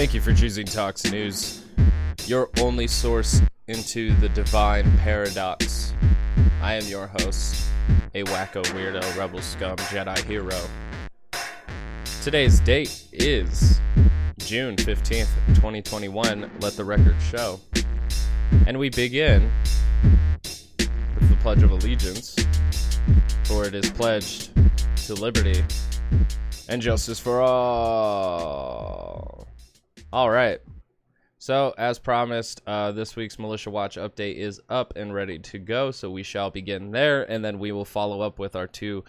Thank you for choosing Talks News, your only source into the divine paradox. I am your host, a wacko weirdo rebel scum Jedi hero. Today's date is June 15th, 2021, let the record show. And we begin with the Pledge of Allegiance, for it is pledged to liberty and justice for all. All right. So, as promised, this week's Militia Watch update is up and ready to go, so we shall begin there, and then we will follow up with our two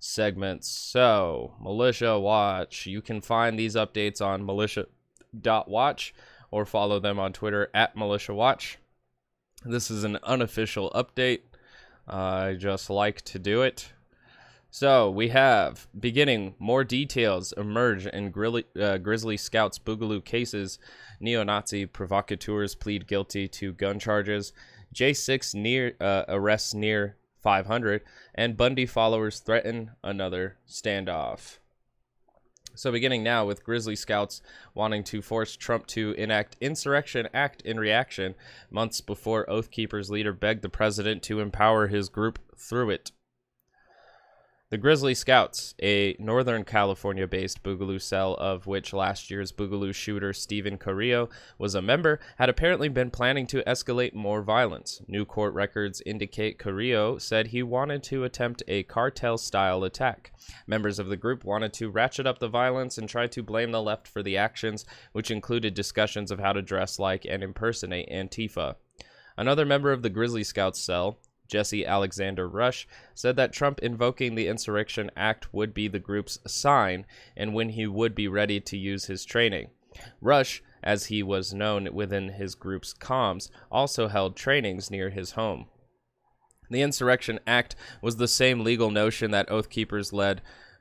segments. So, Militia Watch. You can find these updates on militia.watch or follow them on Twitter at Militia Watch. This is an unofficial update. I just like to do it. So, we have, beginning, more details emerge in Grizzly Scouts Boogaloo cases. Neo-Nazi provocateurs plead guilty to gun charges. J6 arrests near 500. And Bundy followers threaten another standoff. So, beginning now with Grizzly Scouts wanting to force Trump to enact Insurrection Act in reaction. Months before, Oath Keepers leader begged the president to empower his group through it. The Grizzly Scouts, a Northern California-based Boogaloo cell of which last year's Boogaloo shooter Steven Carrillo was a member, had apparently been planning to escalate more violence. New court records indicate Carrillo said he wanted to attempt a cartel-style attack. Members of the group wanted to ratchet up the violence and try to blame the left for the actions, which included discussions of how to dress like and impersonate Antifa. Another member of the Grizzly Scouts cell, Jesse Alexander Rush, said that Trump invoking the Insurrection Act would be the group's sign and when he would be ready to use his training. Rush, as he was known within his group's comms, also held trainings near his home. The Insurrection Act was the same legal notion that Oath Keepers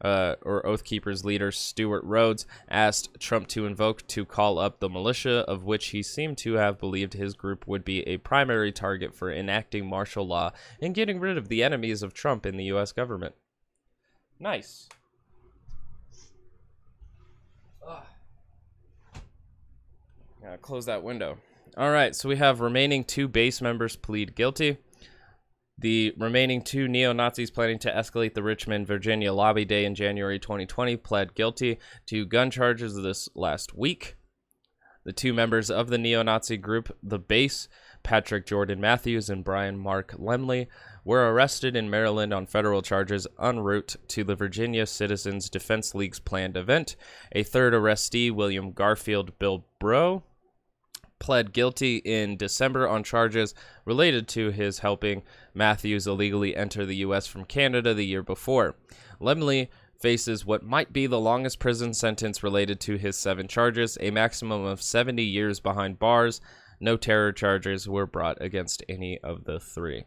Oath Keepers leader Stuart Rhodes asked Trump to invoke to call up the militia, of which he seemed to have believed his group would be a primary target for enacting martial law and getting rid of the enemies of Trump in the U.S. government. Nice. Gotta close that window. All right, so we have remaining two base members plead guilty. The remaining two neo-Nazis planning to escalate the Richmond, Virginia lobby day in January 2020 pled guilty to gun charges this last week. The two members of the neo-Nazi group, The Base, Patrick Jordan Matthews and Brian Mark Lemley, were arrested in Maryland on federal charges en route to the Virginia Citizens Defense League's planned event. A third arrestee, William Garfield Bill Breaux, pled guilty in December on charges related to his helping Matthews illegally enter the U.S. from Canada the year before. Lemley faces what might be the longest prison sentence related to his seven charges, a maximum of 70 years behind bars. No terror charges were brought against any of the three.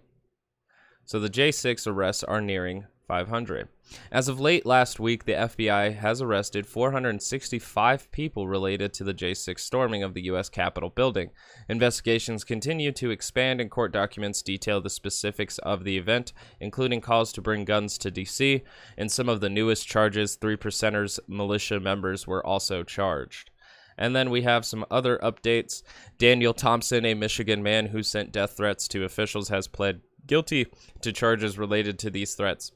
So the J6 arrests are nearing 500. As of late last week, the FBI has arrested 465 people related to the J6 storming of the U.S. Capitol building. Investigations continue to expand, and court documents detail the specifics of the event, including calls to bring guns to D.C. In some of the newest charges, 3 Percenters militia members were also charged. And then we have some other updates. Daniel Thompson, a Michigan man who sent death threats to officials, has pled guilty to charges related to these threats.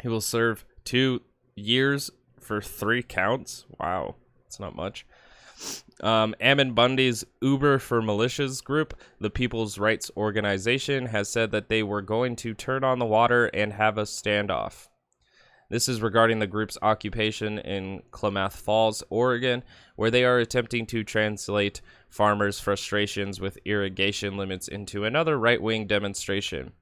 He will serve 2 years for 3 counts. Wow, that's not much. Ammon Bundy's Uber for Militias group, the People's Rights Organization, has said that they were going to turn on the water and have a standoff. This is regarding the group's occupation in Klamath Falls, Oregon, where they are attempting to translate farmers' frustrations with irrigation limits into another right-wing demonstration.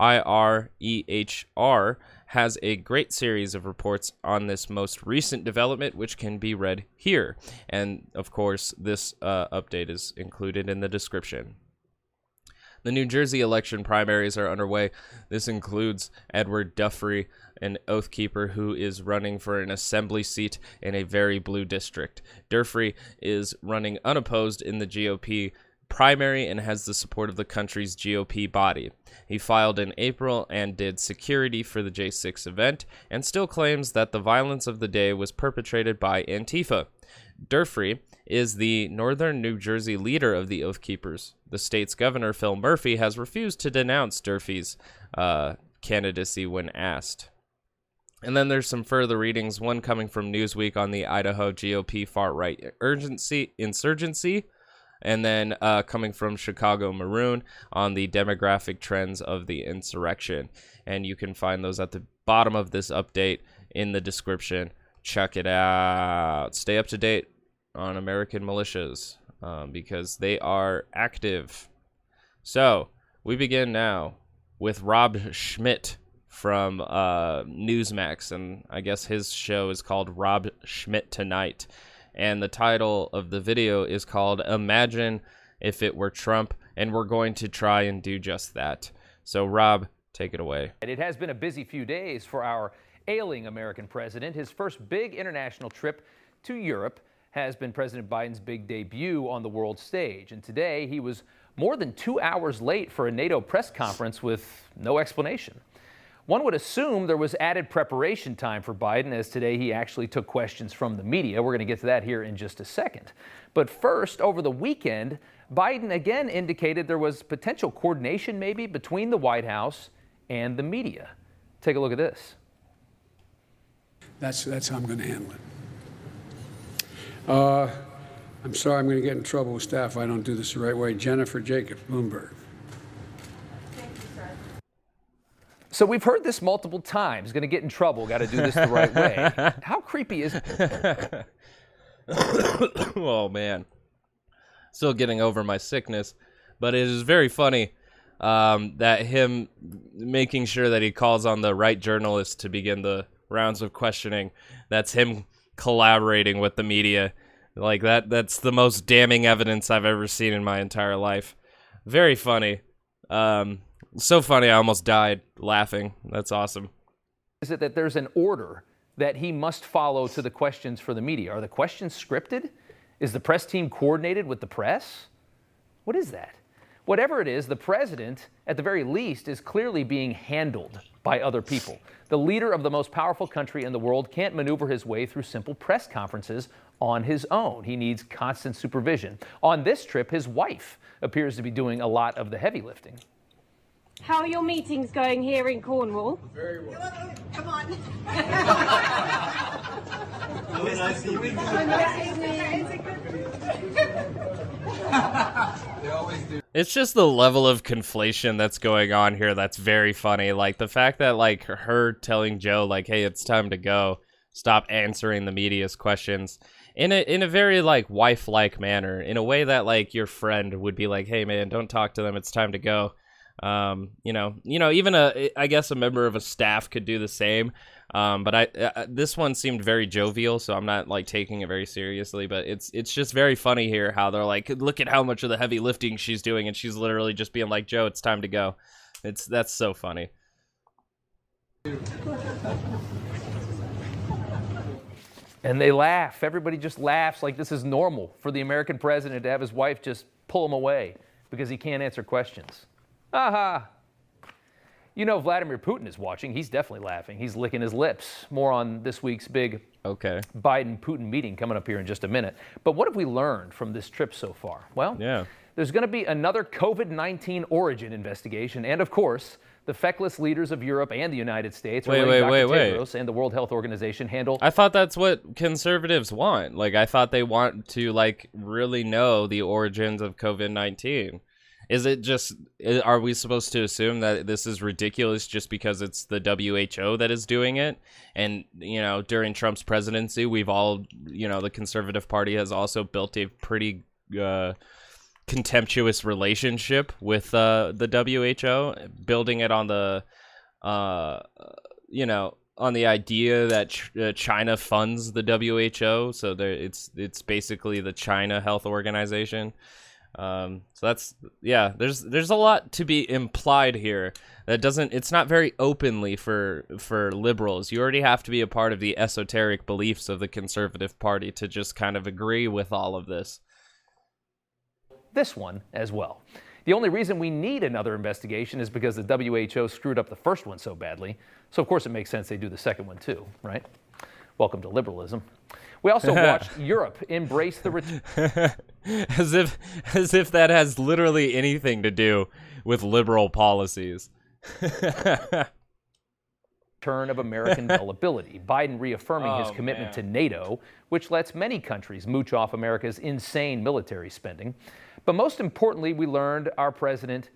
IREHR has a great series of reports on this most recent development, which can be read here. And, of course, this update is included in the description. The New Jersey election primaries are underway. This includes Edward Duffrey, an Oath Keeper who is running for an assembly seat in a very blue district. Duffrey is running unopposed in the GOP primary and has the support of the country's GOP body. He filed in April and did security for the J6 event and still claims that the violence of the day was perpetrated by Antifa. Durfee is the Northern New Jersey leader of the Oath Keepers. The state's governor, Phil Murphy, has refused to denounce Durfee's candidacy when asked. And then there's some further readings, one coming from Newsweek on the Idaho GOP far-right insurgency, and then coming from Chicago Maroon on the demographic trends of the insurrection. And you can find those at the bottom of this update in the description. Check it out. Stay up to date on American militias because they are active. So we begin now with Rob Schmidt from Newsmax, and I guess his show is called Rob Schmidt Tonight, and the title of the video is called Imagine If It Were Trump, and we're going to try and do just that. So Rob, take it away. And it has been a busy few days for our ailing American president. His first big international trip to Europe has been President Biden's big debut on the world stage, and today he was more than 2 hours late for a NATO press conference with no explanation. One would assume there was added preparation time for Biden, as today he actually took questions from the media. We're going to get to that here in just a second. But first, over the weekend, Biden again indicated there was potential coordination maybe between the White House and the media. Take a look at this. That's how I'm going to handle it. I'm sorry I'm going to get in trouble with staff if I don't do this the right way. Jennifer Jacob, Bloomberg. So we've heard this multiple times. Going to get in trouble. Got to do this the right way. How creepy is it? Oh, man. Still getting over my sickness. But it is very funny that him making sure that he calls on the right journalist to begin the rounds of questioning, that's him collaborating with the media. Like, that's the most damning evidence I've ever seen in my entire life. Very funny. So funny, I almost died laughing. That's awesome. Is it that there's an order that he must follow to the questions for the media? Are the questions scripted? Is the press team coordinated with the press? What is that? Whatever it is, the president, at the very least, is clearly being handled by other people. The leader of the most powerful country in the world can't maneuver his way through simple press conferences on his own. He needs constant supervision. On this trip, his wife appears to be doing a lot of the heavy lifting. How are your meetings going here in Cornwall? Very well. Come on. It's just the level of conflation that's going on here that's very funny. Like, the fact that, like, her telling Joe, like, hey, it's time to go. Stop answering the media's questions. In a very, like, wife-like manner. In a way that, like, your friend would be like, hey, man, don't talk to them. It's time to go. You know, even I guess a member of a staff could do the same. But this one seemed very jovial, so I'm not like taking it very seriously, but it's just very funny here how they're like, look at how much of the heavy lifting she's doing. And she's literally just being like, Joe, it's time to go. That's so funny. And they laugh. Everybody just laughs like this is normal for the American president to have his wife just pull him away because he can't answer questions. Aha. You know, Vladimir Putin is watching. He's definitely laughing. He's licking his lips. More on this week's big Biden-Putin meeting coming up here in just a minute. But what have we learned from this trip so far? Well, there's going to be another COVID-19 origin investigation. And, of course, the feckless leaders of Europe and the United States Tedros and the World Health Organization handle. I thought that's what conservatives want. Like, I thought they want to, like, really know the origins of COVID-19. Is it just, are we supposed to assume that this is ridiculous just because it's the WHO that is doing it? And, you know, during Trump's presidency, we've all, you know, the conservative party has also built a pretty contemptuous relationship with the WHO, building it on the, you know, on the idea that China funds the WHO. So it's basically the China Health Organization. So that's, yeah, there's a lot to be implied here that doesn't, it's not very openly for liberals. You already have to be a part of the esoteric beliefs of the conservative party to just kind of agree with all of this. This one as well. The only reason we need another investigation is because the WHO screwed up the first one so badly. So of course it makes sense they do the second one too, right? Welcome to liberalism. We also watched Europe embrace the return. As if that has literally anything to do with liberal policies. Return of American gullibility. Biden reaffirming his commitment to NATO, which lets many countries mooch off America's insane military spending. But most importantly, we learned our president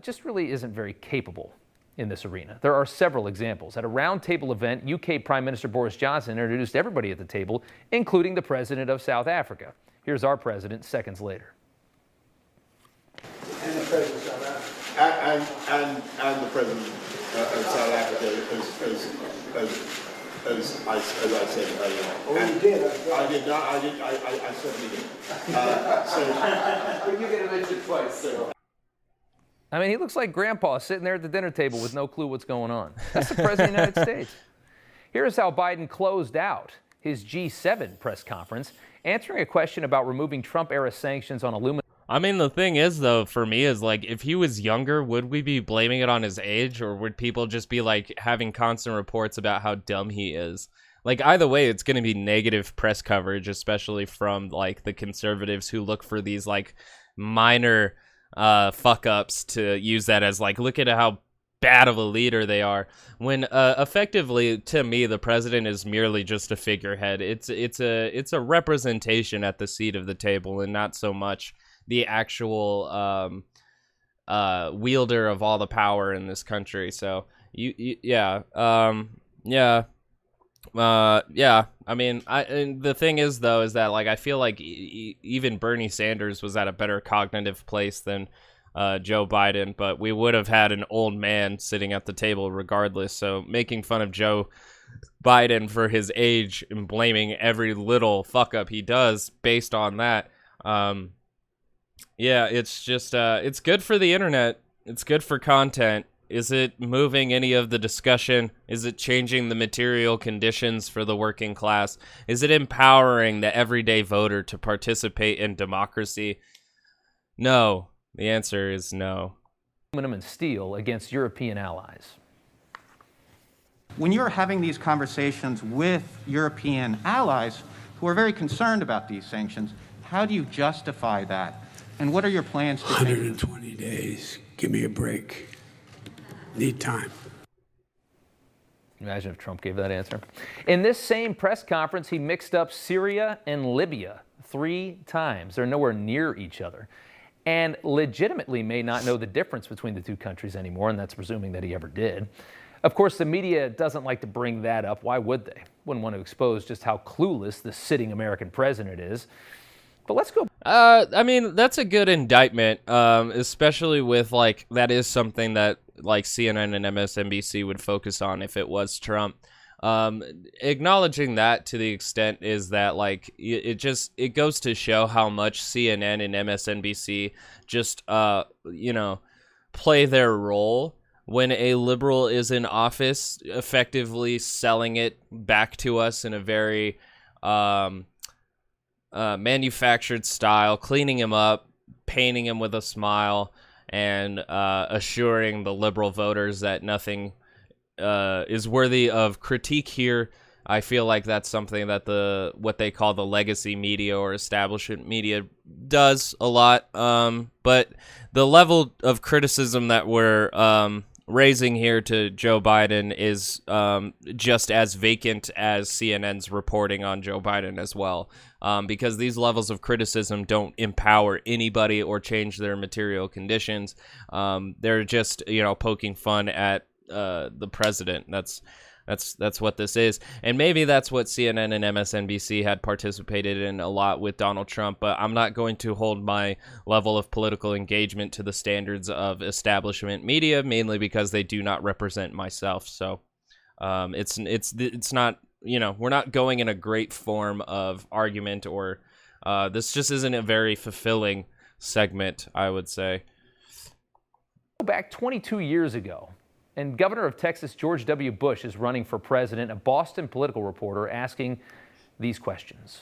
just really isn't very capable in this arena. There are several examples. At a roundtable event, UK Prime Minister Boris Johnson introduced everybody at the table, including the president of South Africa. Here's our president seconds later. And the president of South Africa. And the president of South Africa, as I said earlier on. Oh, you did? I certainly did. So, you get elected twice, so. I mean, he looks like Grandpa sitting there at the dinner table with no clue what's going on. That's the President of the United States. Here's how Biden closed out his G7 press conference, answering a question about removing Trump-era sanctions on aluminum. I mean, the thing is, though, for me, is like, if he was younger, would we be blaming it on his age, or would people just be, like, having constant reports about how dumb he is? Like, either way, it's going to be negative press coverage, especially from, like, the conservatives who look for these, like, minor fuck-ups to use that as, like, look at how bad of a leader they are, when effectively, to me, the president is merely just a figurehead. It's a representation at the seat of the table, and not so much the actual wielder of all the power in this country. So yeah. I mean, and the thing is, though, is that, like, I feel like even Bernie Sanders was at a better cognitive place than Joe Biden, but we would have had an old man sitting at the table regardless. So making fun of Joe Biden for his age and blaming every little fuck up he does based on that. Yeah, it's just, it's good for the internet. It's good for content. Is it moving any of the discussion? Is it changing the material conditions for the working class? Is it empowering the everyday voter to participate in democracy? No. The answer is no. Aluminum and steel against European allies. When you're having these conversations with European allies who are very concerned about these sanctions, how do you justify that? And what are your plans to 120 days. Give me a break. Need time. Imagine if Trump gave that answer. In this same press conference, he mixed up Syria and Libya 3 times. They're nowhere near each other, and legitimately may not know the difference between the two countries anymore, and that's presuming that he ever did. Of course, the media doesn't like to bring that up. Why would they? Wouldn't want to expose just how clueless the sitting American president is. But let's go. I mean, that's a good indictment, especially with, like, that is something that, like, CNN and MSNBC would focus on if it was Trump. Acknowledging that to the extent is that, like, it goes to show how much CNN and MSNBC just, you know, play their role when a liberal is in office, effectively selling it back to us in a very manufactured style, cleaning him up, painting him with a smile, and assuring the liberal voters that nothing is worthy of critique here. I feel like that's something that what they call the legacy media or establishment media does a lot. But the level of criticism that we're raising here to Joe Biden is just as vacant as CNN's reporting on Joe Biden as well, because these levels of criticism don't empower anybody or change their material conditions. They're just, you know, poking fun at the president. That's what this is, and maybe that's what CNN and MSNBC had participated in a lot with Donald Trump, but I'm not going to hold my level of political engagement to the standards of establishment media, mainly because they do not represent myself. So it's not, you know, we're not going in a great form of argument, or this just isn't a very fulfilling segment, I would say. Back 22 years ago, and Governor of Texas George W. Bush is running for president. A Boston political reporter asking these questions.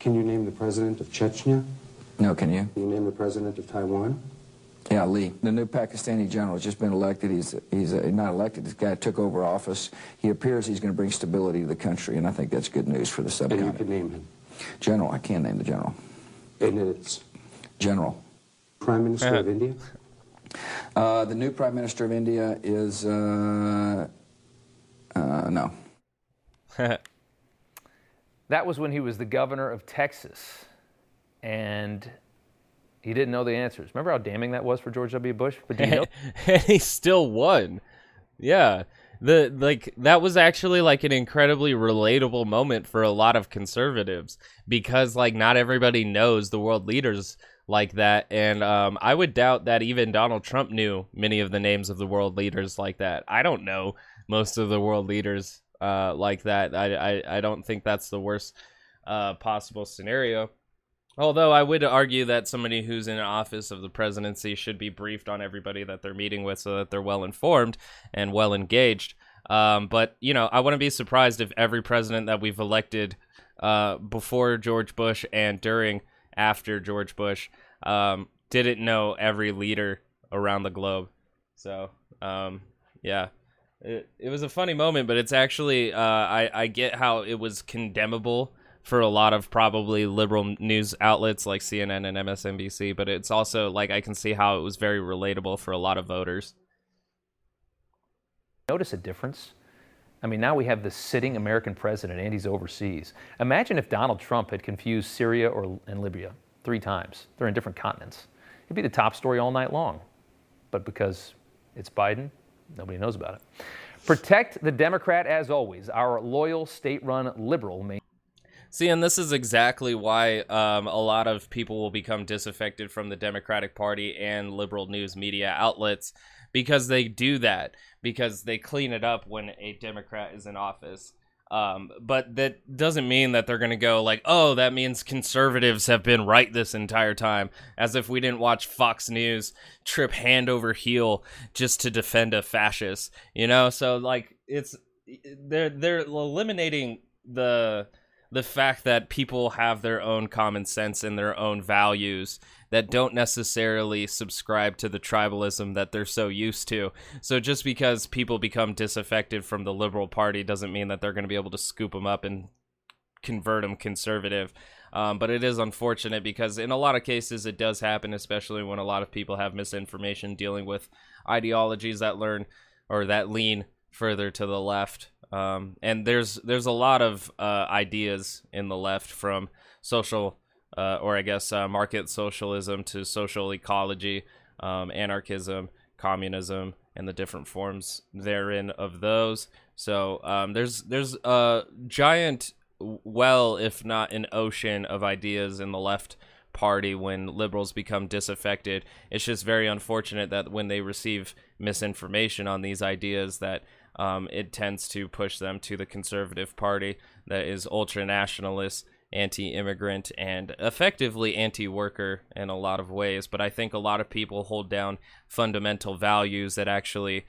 Can you name the president of Chechnya? No, can you? Can you name the president of Taiwan? Yeah, Lee, the new Pakistani general has just been elected. He's not elected. This guy took over office. He appears he's going to bring stability to the country, and I think that's good news for the subcontinent. And you can name him. General, I can name the general. And it's? General. Prime Minister of India? The new Prime Minister of India is, no. That was when he was the governor of Texas, and he didn't know the answers. Remember how damning that was for George W. Bush? But do you know? And he still won. Yeah. That was actually like an incredibly relatable moment for a lot of conservatives, because like not everybody knows the world leaders like that. And I would doubt that even Donald Trump knew many of the names of the world leaders like that. I don't know most of the world leaders like that. I don't think that's the worst possible scenario. Although I would argue that somebody who's in office of the presidency should be briefed on everybody that they're meeting with so that they're well-informed and well-engaged. But, you know, I wouldn't be surprised if every president that we've elected before George Bush and during after George Bush didn't know every leader around the globe. So, yeah. It was a funny moment, but it's actually, I get how it was condemnable for a lot of probably liberal news outlets like CNN and MSNBC, but it's also like I can see how it was very relatable for a lot of voters. Notice a difference? I mean, now we have this sitting American president and he's overseas. Imagine if Donald Trump had confused Syria and Libya 3 times. They're in different continents. It'd be the top story all night long. But because it's Biden, nobody knows about it. Protect the Democrat as always, our loyal state-run liberal main. See, and this is exactly why a lot of people will become disaffected from the Democratic Party and liberal news media outlets, because they do that, because they clean it up when a Democrat is in office. But that doesn't mean that they're going to go like, oh, that means conservatives have been right this entire time, as if we didn't watch Fox News trip hand over heel just to defend a fascist, you know? So, like, it's they're eliminating the fact that people have their own common sense and their own values that don't necessarily subscribe to the tribalism that they're so used to. So just because people become disaffected from the liberal party doesn't mean that they're going to be able to scoop them up and convert them conservative. But it is unfortunate because in a lot of cases it does happen, especially when a lot of people have misinformation dealing with ideologies that lean further to the left. And there's a lot of ideas in the left, from social market socialism to social ecology, anarchism, communism, and the different forms therein of those. So there's a giant well, if not an ocean, of ideas in the left party when liberals become disaffected. It's just very unfortunate that when they receive misinformation on these ideas that it tends to push them to the conservative party that is ultra-nationalist, anti-immigrant, and effectively anti-worker in a lot of ways. But I think a lot of people hold down fundamental values that actually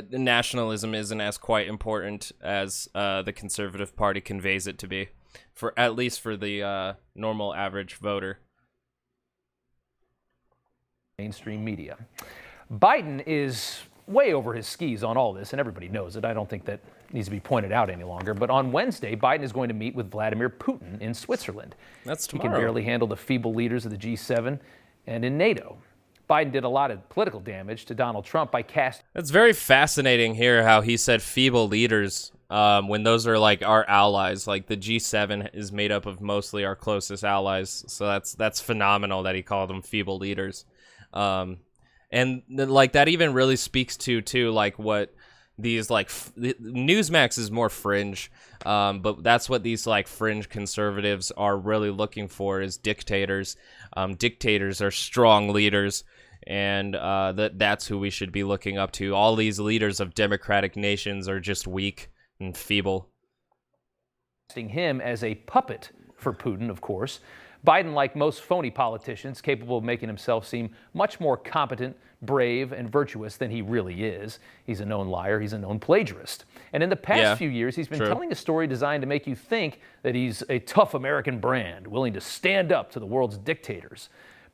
nationalism isn't as quite important as the conservative party conveys it to be, for at least for the normal average voter. Mainstream media. Biden is way over his skis on all this, and everybody knows it. I don't think that needs to be pointed out any longer. But on Wednesday, Biden is going to meet with Vladimir Putin in Switzerland. That's tomorrow. He can barely handle the feeble leaders of the G7 and in NATO. Biden did a lot of political damage to Donald Trump by casting. It's very fascinating here how he said feeble leaders when those are like our allies. Like the G7 is made up of mostly our closest allies. So that's phenomenal that he called them feeble leaders. And like that even really speaks to like what these like Newsmax is more fringe, but that's what these like fringe conservatives are really looking for, is dictators. Dictators are strong leaders, and that's who we should be looking up to. All these leaders of democratic nations are just weak and feeble. Him as a puppet for Putin, of course. Biden, like most phony politicians, capable of making himself seem much more competent, brave, and virtuous than he really is. He's a known liar. He's a known plagiarist. And in the past few years, he's been telling a story designed to make you think that he's a tough American brand, willing to stand up to the world's dictators.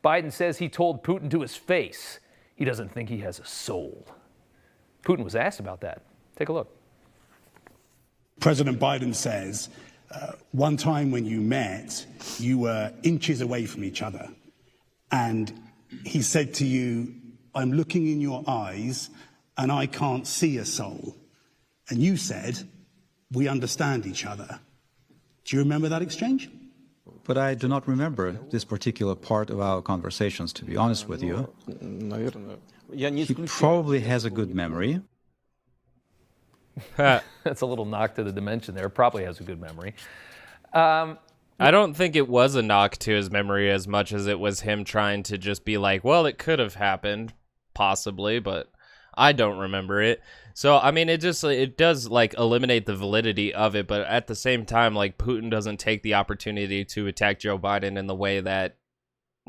Biden says he told Putin to his face he doesn't think he has a soul. Putin was asked about that. Take a look. President Biden says, one time when you met, you were inches away from each other. And he said to you, I'm looking in your eyes and I can't see a soul. And you said, we understand each other. Do you remember that exchange? But I do not remember this particular part of our conversations, to be honest with you. He probably has a good memory. That's a little knock to the dimension there. Probably has a good memory. I don't think it was a knock to his memory as much as it was him trying to just be like, well, it could have happened, possibly, but I don't remember it. So, I mean, it does, like, eliminate the validity of it. But at the same time, like, Putin doesn't take the opportunity to attack Joe Biden in the way that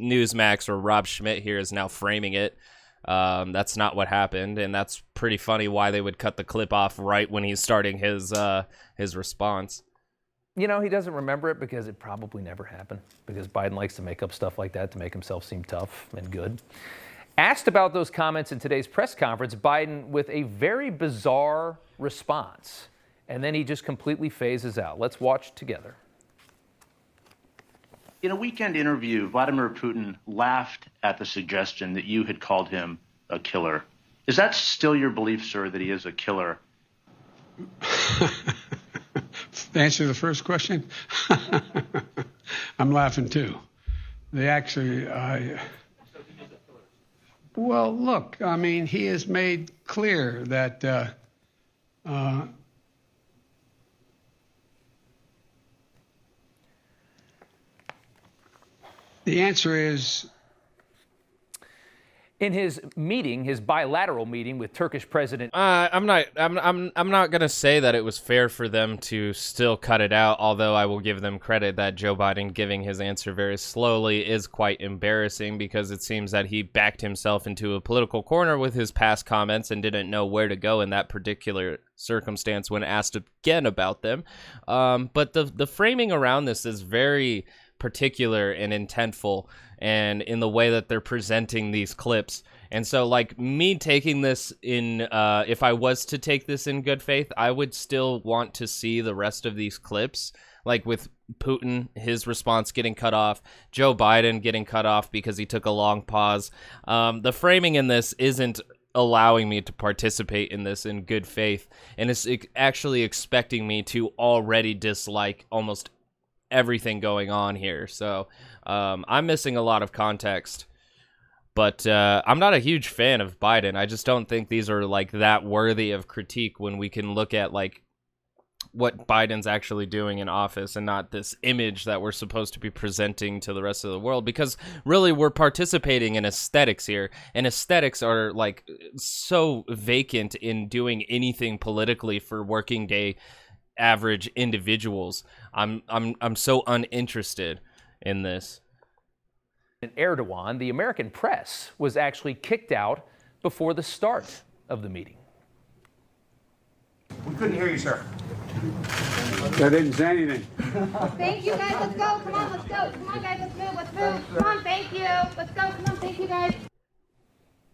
Newsmax or Rob Schmidt here is now framing it. That's not what happened. And that's pretty funny why they would cut the clip off right when he's starting his response. You know, he doesn't remember it because it probably never happened. Because Biden likes to make up stuff like that to make himself seem tough and good. Asked about those comments in today's press conference, Biden with a very bizarre response. And then he just completely phases out. Let's watch together. In a weekend interview, Vladimir Putin laughed at the suggestion that you had called him a killer. Is that still your belief, sir, that he is a killer? To answer the first question, I'm laughing too. They actually... Well, look, I mean, he has made clear that the answer is... In his meeting, his bilateral meeting with Turkish President... I'm not going to say that it was fair for them to still cut it out, although I will give them credit that Joe Biden giving his answer very slowly is quite embarrassing, because it seems that he backed himself into a political corner with his past comments and didn't know where to go in that particular circumstance when asked again about them. But the framing around this is very particular and intentful, and in the way that they're presenting these clips. And so, like, me taking this in, if I was to take this in good faith, I would still want to see the rest of these clips, like with Putin, his response getting cut off, Joe Biden getting cut off because he took a long pause. The framing in this isn't allowing me to participate in this in good faith, and it's actually expecting me to already dislike almost everything going on here. So I'm missing a lot of context, but I'm not a huge fan of Biden. I just don't think these are like that worthy of critique when we can look at like what Biden's actually doing in office and not this image that we're supposed to be presenting to the rest of the world, because really we're participating in aesthetics here, and aesthetics are like so vacant in doing anything politically for working day average individuals. I'm so uninterested in this. And Erdogan, the American press was actually kicked out before the start of the meeting. We couldn't hear you, sir. I didn't say anything. Thank you, guys. Let's go. Come on, let's go. Come on, guys. Let's move. Let's move. Come on. Thank you. Let's go. Come on. Thank you, guys.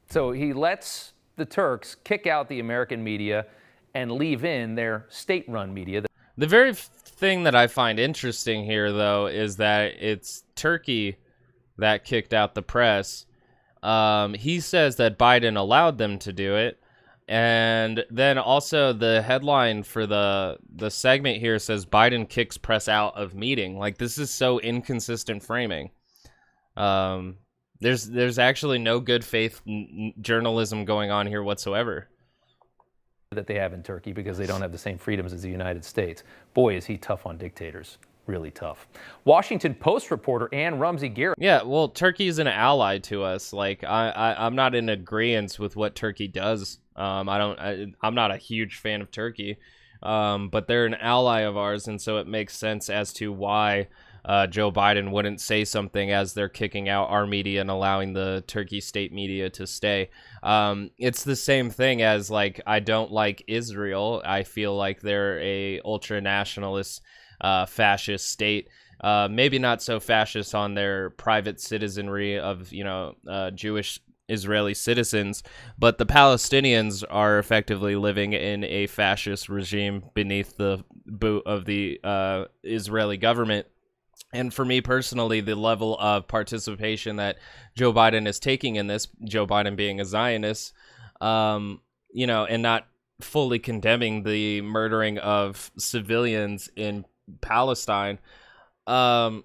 So he lets the Turks kick out the American media and leave in their state-run media. The very thing that I find interesting here, though, is that it's Turkey that kicked out the press. He says that Biden allowed them to do it. And then also the headline for the segment here says Biden kicks press out of meeting. Like, this is so inconsistent framing. There's actually no good faith journalism going on here whatsoever that they have in Turkey, because they don't have the same freedoms as the United States. Boy, is he tough on dictators. Really tough. Washington Post reporter Ann Rumsey Garrett. Yeah, well, Turkey is an ally to us. Like, I'm not in agreement with what Turkey does. I'm not a huge fan of Turkey, but they're an ally of ours, and so it makes sense as to why Joe Biden wouldn't say something as they're kicking out our media and allowing the Turkey state media to stay. It's the same thing as, like, I don't like Israel. I feel like they're a ultra nationalist, fascist state. maybe not so fascist on their private citizenry of, you know, Jewish Israeli citizens, but the Palestinians are effectively living in a fascist regime beneath the boot of the Israeli government. And for me personally, the level of participation that Joe Biden is taking in this, Joe Biden being a Zionist, you know, and not fully condemning the murdering of civilians in Palestine, you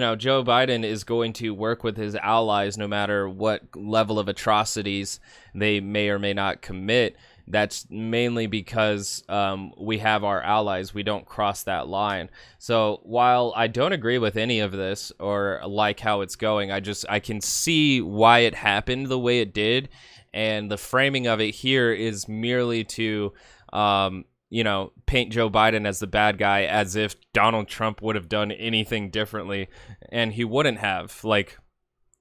know, Joe Biden is going to work with his allies no matter what level of atrocities they may or may not commit. That's mainly because we have our allies. We don't cross that line. So while I don't agree with any of this or like how it's going, I can see why it happened the way it did. And the framing of it here is merely to, you know, paint Joe Biden as the bad guy, as if Donald Trump would have done anything differently. And he wouldn't have. Like,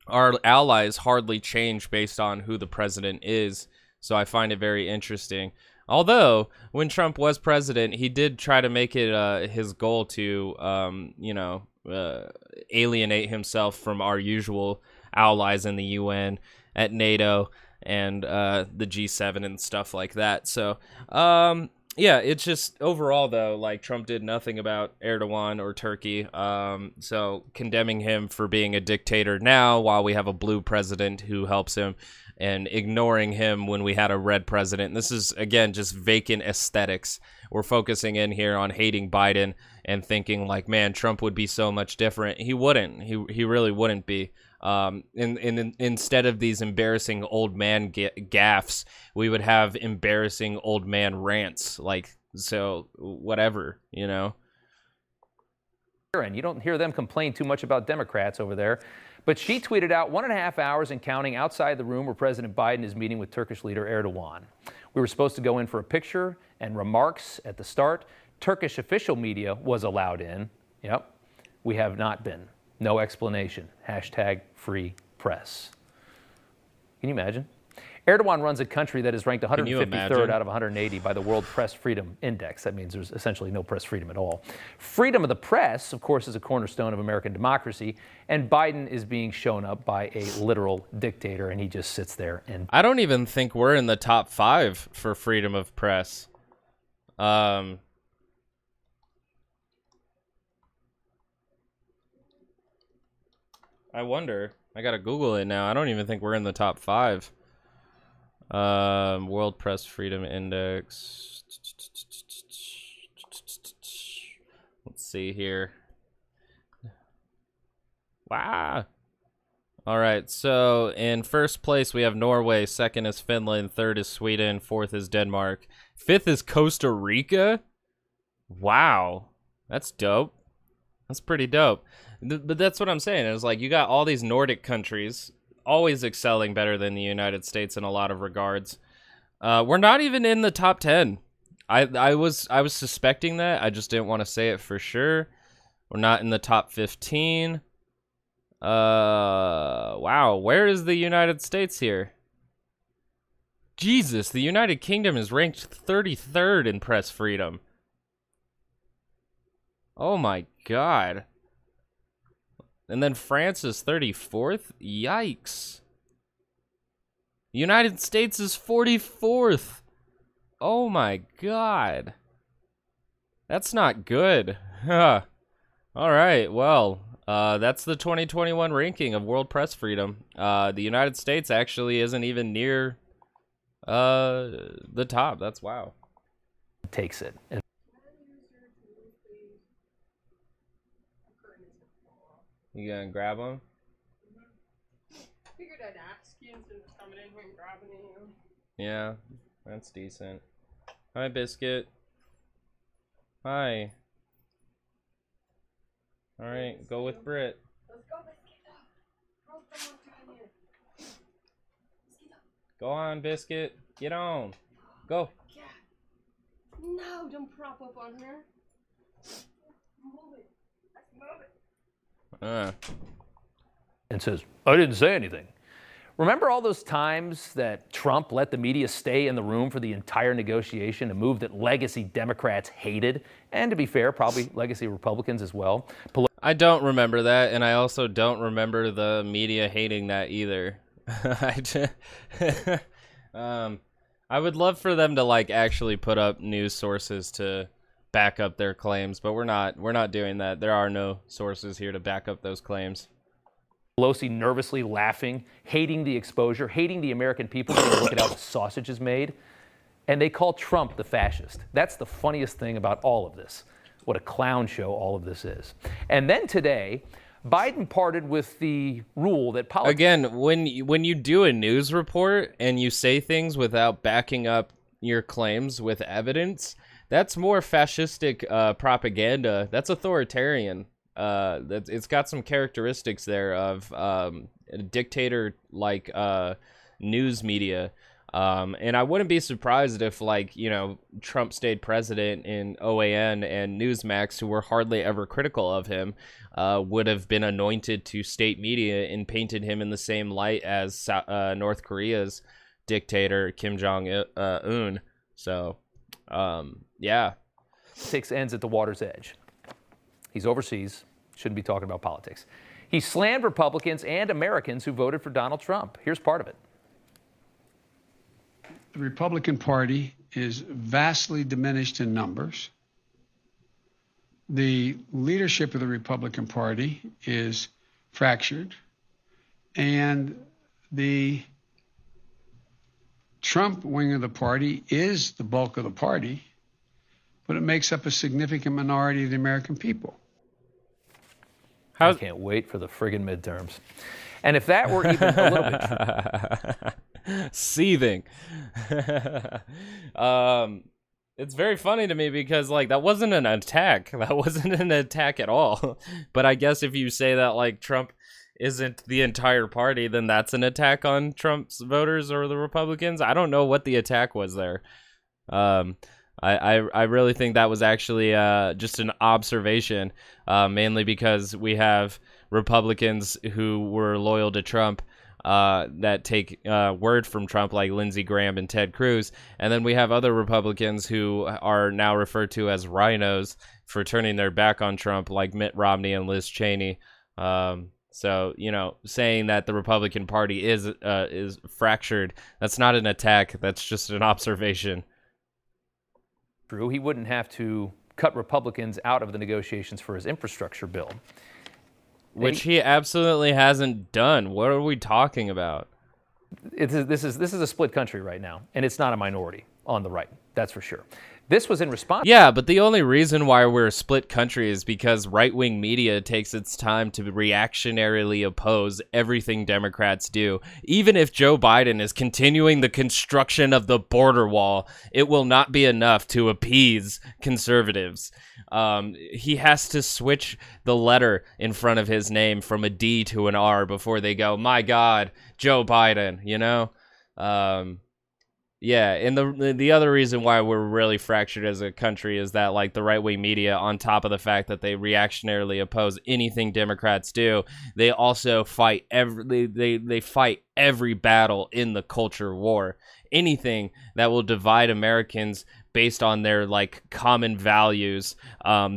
our allies hardly change based on who the president is. So I find it very interesting. Although, when Trump was president, he did try to make it his goal to, you know, alienate himself from our usual allies in the UN, at NATO, and the G7 and stuff like that. So, yeah, it's just overall, though, like, Trump did nothing about Erdogan or Turkey. So condemning him for being a dictator now while we have a blue president who helps him, and ignoring him when we had a red president. And this is, again, just vacant aesthetics. We're focusing in here on hating Biden and thinking, like, man, Trump would be so much different. He wouldn't. He really wouldn't be. And instead of these embarrassing old man gaffes, we would have embarrassing old man rants. Like, so whatever, you know. And you don't hear them complain too much about Democrats over there. But she tweeted out, 1.5 hours and counting outside the room where President Biden is meeting with Turkish leader Erdogan. We were supposed to go in for a picture and remarks at the start. Turkish official media was allowed in. Yep. We have not been. No explanation. Hashtag free press. Can you imagine? Erdogan runs a country that is ranked 153rd out of 180 by the World Press Freedom Index. That means there's essentially no press freedom at all. Freedom of the press, of course, is a cornerstone of American democracy, and Biden is being shown up by a literal dictator, and he just sits there. And I don't even think we're in the top 5 for freedom of press. I wonder. I gotta Google it now. I don't even think we're in the top 5. World Press Freedom Index. Let's see here. Wow. All right. So in first place, we have Norway. Second is Finland. Third is Sweden. Fourth is Denmark. Fifth is Costa Rica. Wow. That's dope. That's pretty dope. But that's what I'm saying. It's like you got all these Nordic countries always excelling better than the United States in a lot of regards. We're not even in the top 10. I was suspecting that. I just didn't want to say it for sure. We're not in the top 15. Wow. Where is the United States here? Jesus, the United Kingdom is ranked 33rd in press freedom. Oh my God. And then France is 34th? Yikes. United States is 44th. Oh my God. That's not good. All right, well, that's the 2021 ranking of world press freedom. The United States actually isn't even near the top. That's wow. Takes it. You gonna grab them? Figured I'd ask you instead of coming in here and grabbing you. Yeah, that's decent. Hi, Biscuit. Hi. All right, go with Britt. Let's go, Biscuit. Go on, Biscuit. Get on. Go. Yeah. No, don't prop up on her. Move it. Move it. And says, I didn't say anything. Remember all those times that Trump let the media stay in the room for the entire negotiation, a move that legacy Democrats hated, and to be fair, probably legacy Republicans as well. I don't remember that, and I also don't remember the media hating that either. I would love for them to actually put up news sources to back up their claims, but we're not doing that. There are no sources here to back up those claims. Pelosi nervously laughing, hating the exposure, hating the American people to look at how the sausage is made. And they call Trump the fascist. That's the funniest thing about all of this. What a clown show all of this is. And then today, Biden parted with the rule that politics... Again, when you do a news report and you say things without backing up your claims with evidence, that's more fascistic propaganda. That's authoritarian. It's got some characteristics there of dictator-like news media, and I wouldn't be surprised if, Trump stayed president in OAN and Newsmax, who were hardly ever critical of him, would have been anointed to state media and painted him in the same light as North Korea's dictator Kim Jong-un. So, yeah. Six ends at the water's edge. He's overseas. Shouldn't be talking about politics. He slammed Republicans and Americans who voted for Donald Trump. Here's part of it. The Republican Party is vastly diminished in numbers. The leadership of the Republican Party is fractured. And the Trump wing of the party is the bulk of the party, but it makes up a significant minority of the American people. I can't wait for the friggin' midterms. And if that were even a little bit... Seething. It's very funny to me because, that wasn't an attack. That wasn't an attack at all. But I guess if you say that, Trump isn't the entire party, then that's an attack on Trump's voters or the Republicans. I don't know what the attack was there. I really think that was actually just an observation, mainly because we have Republicans who were loyal to Trump that take word from Trump, like Lindsey Graham and Ted Cruz. And then we have other Republicans who are now referred to as rhinos for turning their back on Trump, like Mitt Romney and Liz Cheney. So, saying that the Republican Party is fractured, that's not an attack. That's just an observation. Drew, he wouldn't have to cut Republicans out of the negotiations for his infrastructure bill. Which he absolutely hasn't done. What are we talking about? This is a split country right now, and it's not a minority on the right. That's for sure. This was in response. Yeah, but the only reason why we're a split country is because right-wing media takes its time to reactionarily oppose everything Democrats do. Even if Joe Biden is continuing the construction of the border wall, it will not be enough to appease conservatives. He has to switch the letter in front of his name from a D to an R before they go, my God, Joe Biden, Yeah, and the other reason why we're really fractured as a country is that, the right-wing media, on top of the fact that they reactionarily oppose anything Democrats do, they also fight every battle in the culture war. Anything that will divide Americans based on their, common values,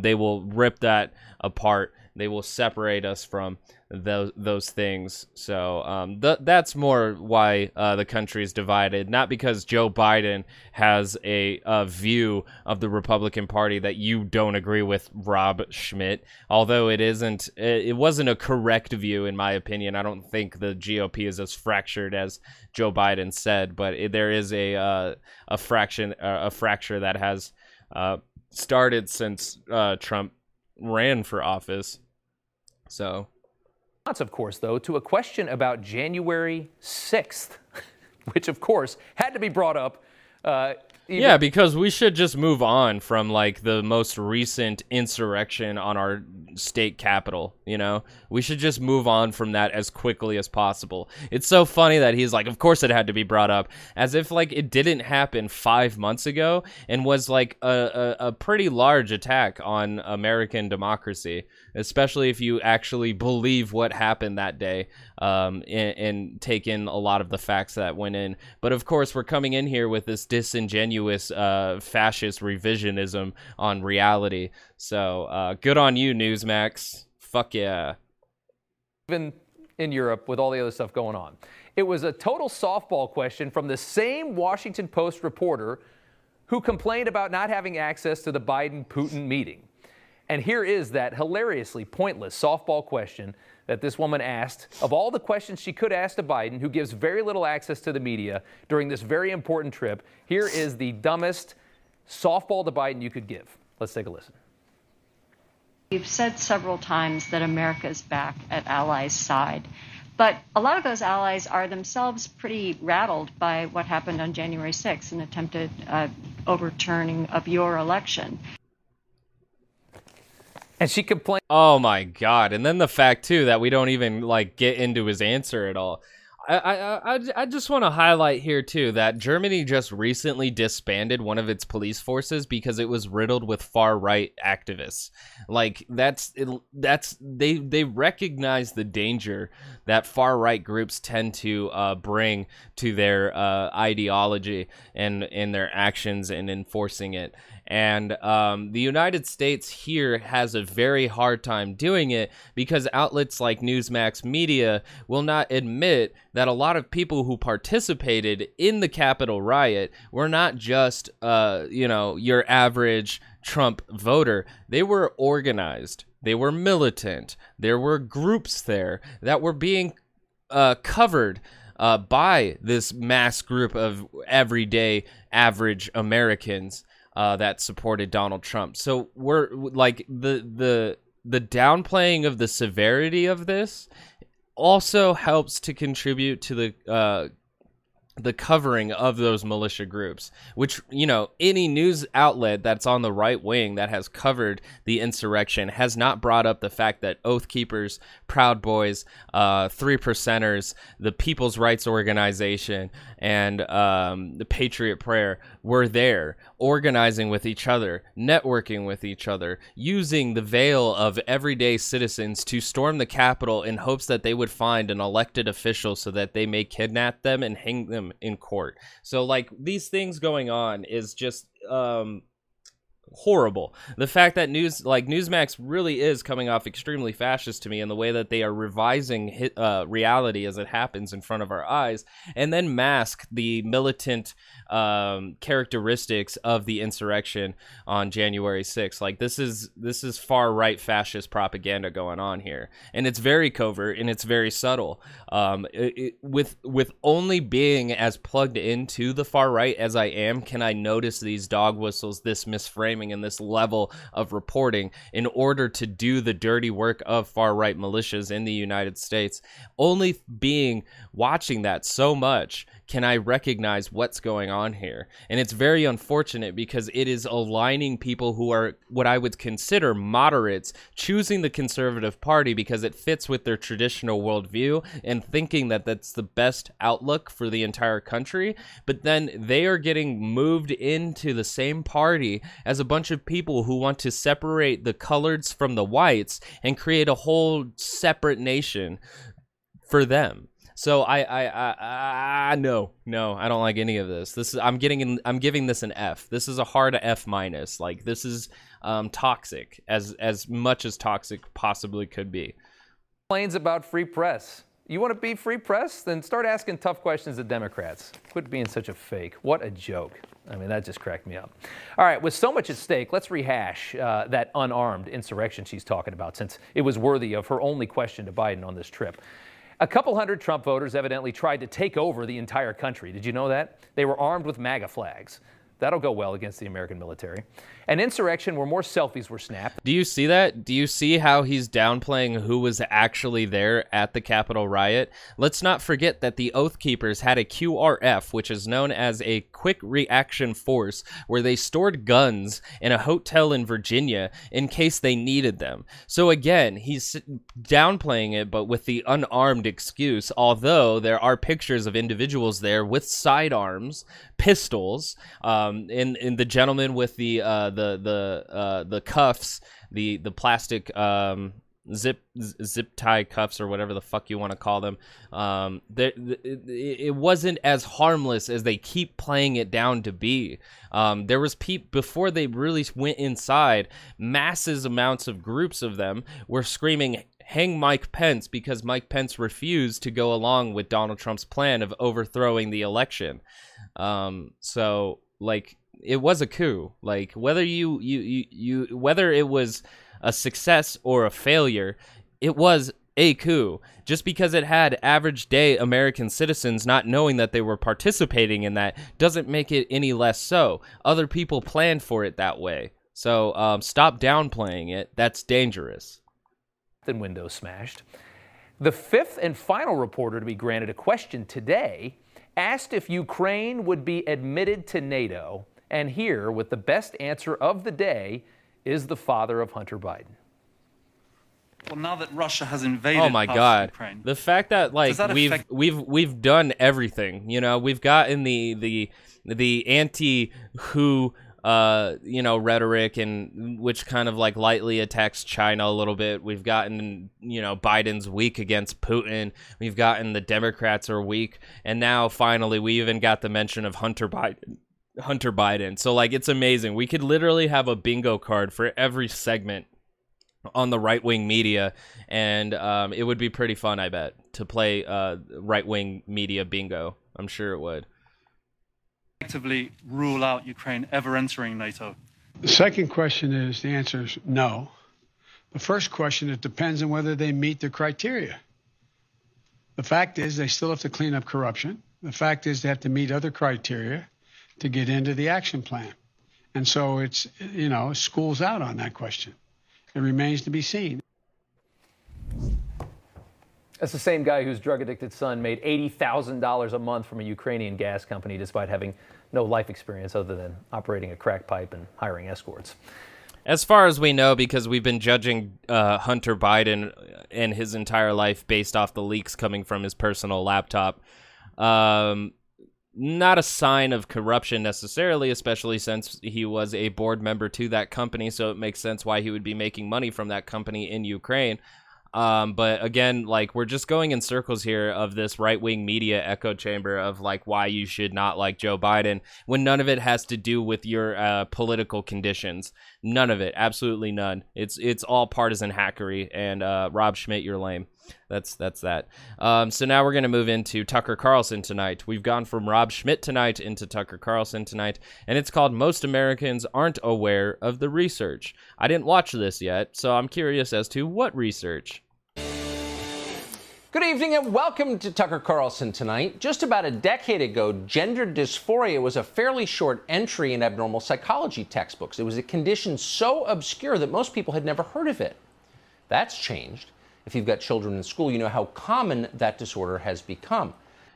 they will rip that apart. They will separate us from those things. So that's more why the country is divided, not because Joe Biden has a view of the Republican Party that you don't agree with, Rob Schmidt. Although it wasn't a correct view, in my opinion. I don't think the GOP is as fractured as Joe Biden said, but there is a fracture that has started since Trump ran for office. So, of course, though, to a question about January 6th, which, of course, had to be brought up Yeah, because we should just move on from, like, the most recent insurrection on our state capital, you know? We should just move on from that as quickly as possible. It's so funny that he's like, of course it had to be brought up, as if, like, it didn't happen 5 months ago and was, like, a pretty large attack on American democracy, especially if you actually believe what happened that day and take in a lot of the facts that went in. But, of course, we're coming in here with this disingenuous fascist revisionism on reality. So good on you, Newsmax. Fuck yeah. Even in Europe with all the other stuff going on. It was a total softball question from the same Washington Post reporter who complained about not having access to the Biden-Putin meeting. And here is that hilariously pointless softball question that this woman asked, of all the questions she could ask to Biden, who gives very little access to the media during this very important trip. Here is the dumbest softball to Biden you could give. Let's take a listen. You've said several times that America is back at allies' side, but a lot of those allies are themselves pretty rattled by what happened on January 6th, an attempted overturning of your election. And she complained. Oh my God! And then the fact too that we don't even like get into his answer at all. I just want to highlight here too that Germany just recently disbanded one of its police forces because it was riddled with far right activists. Like they recognize the danger that far right groups tend to bring to their ideology and in their actions and enforcing it. And the United States here has a very hard time doing it because outlets like Newsmax Media will not admit that a lot of people who participated in the Capitol riot were not just, you know, your average Trump voter. They were organized. They were militant. There were groups there that were being covered by this mass group of everyday average Americans that supported Donald Trump. So we're like the downplaying of the severity of this also helps to contribute to the covering of those militia groups, which, you know, any news outlet that's on the right wing that has covered the insurrection has not brought up the fact that Oath Keepers, Proud Boys, 3 Percenters, the People's Rights Organization, and the Patriot Prayer were there organizing with each other, networking with each other, using the veil of everyday citizens to storm the Capitol in hopes that they would find an elected official so that they may kidnap them and hang them in court. So like these things going on is just horrible. The fact that Newsmax really is coming off extremely fascist to me in the way that they are revising reality as it happens in front of our eyes, and then mask the militant characteristics of the insurrection on January 6th. Like this is far right fascist propaganda going on here, and it's very covert and it's very subtle. With only being as plugged into the far right as I am, can I notice these dog whistles, this misframing, and this level of reporting in order to do the dirty work of far-right militias in the United States. Only watching that so much can I recognize what's going on here. And it's very unfortunate because it is aligning people who are what I would consider moderates, choosing the conservative party because it fits with their traditional worldview and thinking that that's the best outlook for the entire country. But then they are getting moved into the same party as a bunch of people who want to separate the coloreds from the whites and create a whole separate nation for them. So no, I don't like any of this. I'm giving this an F. This is a hard F-. Like this is toxic, as much as toxic possibly could be. Complains about free press. You want to be free press? Then start asking tough questions to Democrats. Quit being such a fake. What a joke. I mean, that just cracked me up. All right, with so much at stake, let's rehash that unarmed insurrection she's talking about, since it was worthy of her only question to Biden on this trip. A couple hundred Trump voters evidently tried to take over the entire country. Did you know that? They were armed with MAGA flags. That'll go well against the American military. An insurrection where more selfies were snapped. Do you see that? Do you see how he's downplaying who was actually there at the Capitol riot? Let's not forget that the Oath Keepers had a QRF, which is known as a quick reaction force, where they stored guns in a hotel in Virginia in case they needed them. So again, he's downplaying it, but with the unarmed excuse, although there are pictures of individuals there with sidearms, pistols, and the gentleman with the cuffs, the plastic zip tie cuffs or whatever the fuck you want to call them, it wasn't as harmless as they keep playing it down to be. There was before they really went inside, massive amounts of groups of them were screaming, "Hang Mike Pence," because Mike Pence refused to go along with Donald Trump's plan of overthrowing the election. So like, it was a coup. Like, whether whether it was a success or a failure, it was a coup. Just because it had average day American citizens not knowing that they were participating in that doesn't make it any less so. Other people planned for it that way. So stop downplaying it. That's dangerous. Then windows smashed. The fifth and final reporter to be granted a question today asked if Ukraine would be admitted to NATO. And here, with the best answer of the day, is the father of Hunter Biden. Well, now that Russia has invaded, oh my God, Ukraine, the fact that like that we've done everything, you know, we've gotten the anti-WHO you know, rhetoric, and which kind of like lightly attacks China a little bit. We've gotten, you know, Biden's weak against Putin. We've gotten the Democrats are weak, and now finally we even got the mention of Hunter Biden. So like, it's amazing. We could literally have a bingo card for every segment on the right-wing media, and it would be pretty fun, I bet, to play right-wing media bingo. I'm sure it would. Actively rule out Ukraine ever entering NATO? The second question is, the answer is no. The first question, it depends on whether they meet the criteria. The fact is they still have to clean up corruption. The fact is they have to meet other criteria to get into the action plan. And so it's, you know, school's out on that question. It remains to be seen. That's the same guy whose drug-addicted son made $80,000 a month from a Ukrainian gas company despite having no life experience other than operating a crack pipe and hiring escorts. As far as we know, because we've been judging Hunter Biden and his entire life based off the leaks coming from his personal laptop, not a sign of corruption necessarily, especially since he was a board member to that company, so it makes sense why he would be making money from that company in Ukraine. But again, like, we're just going in circles here of this right-wing media echo chamber of like why you should not like Joe Biden, when none of it has to do with your political conditions. None of it, absolutely none. It's all partisan hackery. And Rob Schmidt, you're lame. That's that. So now we're gonna move into Tucker Carlson tonight. We've gone from Rob Schmidt tonight into Tucker Carlson tonight, and it's called "Most Americans Aren't Aware of the Research." I didn't watch this yet, so I'm curious as to what research. Good evening and welcome to Tucker Carlson Tonight. Just about a decade ago, gender dysphoria was a fairly short entry in abnormal psychology textbooks. It was a condition so obscure that most people had never heard of it. That's changed. If you've got children in school, you know how common that disorder has become.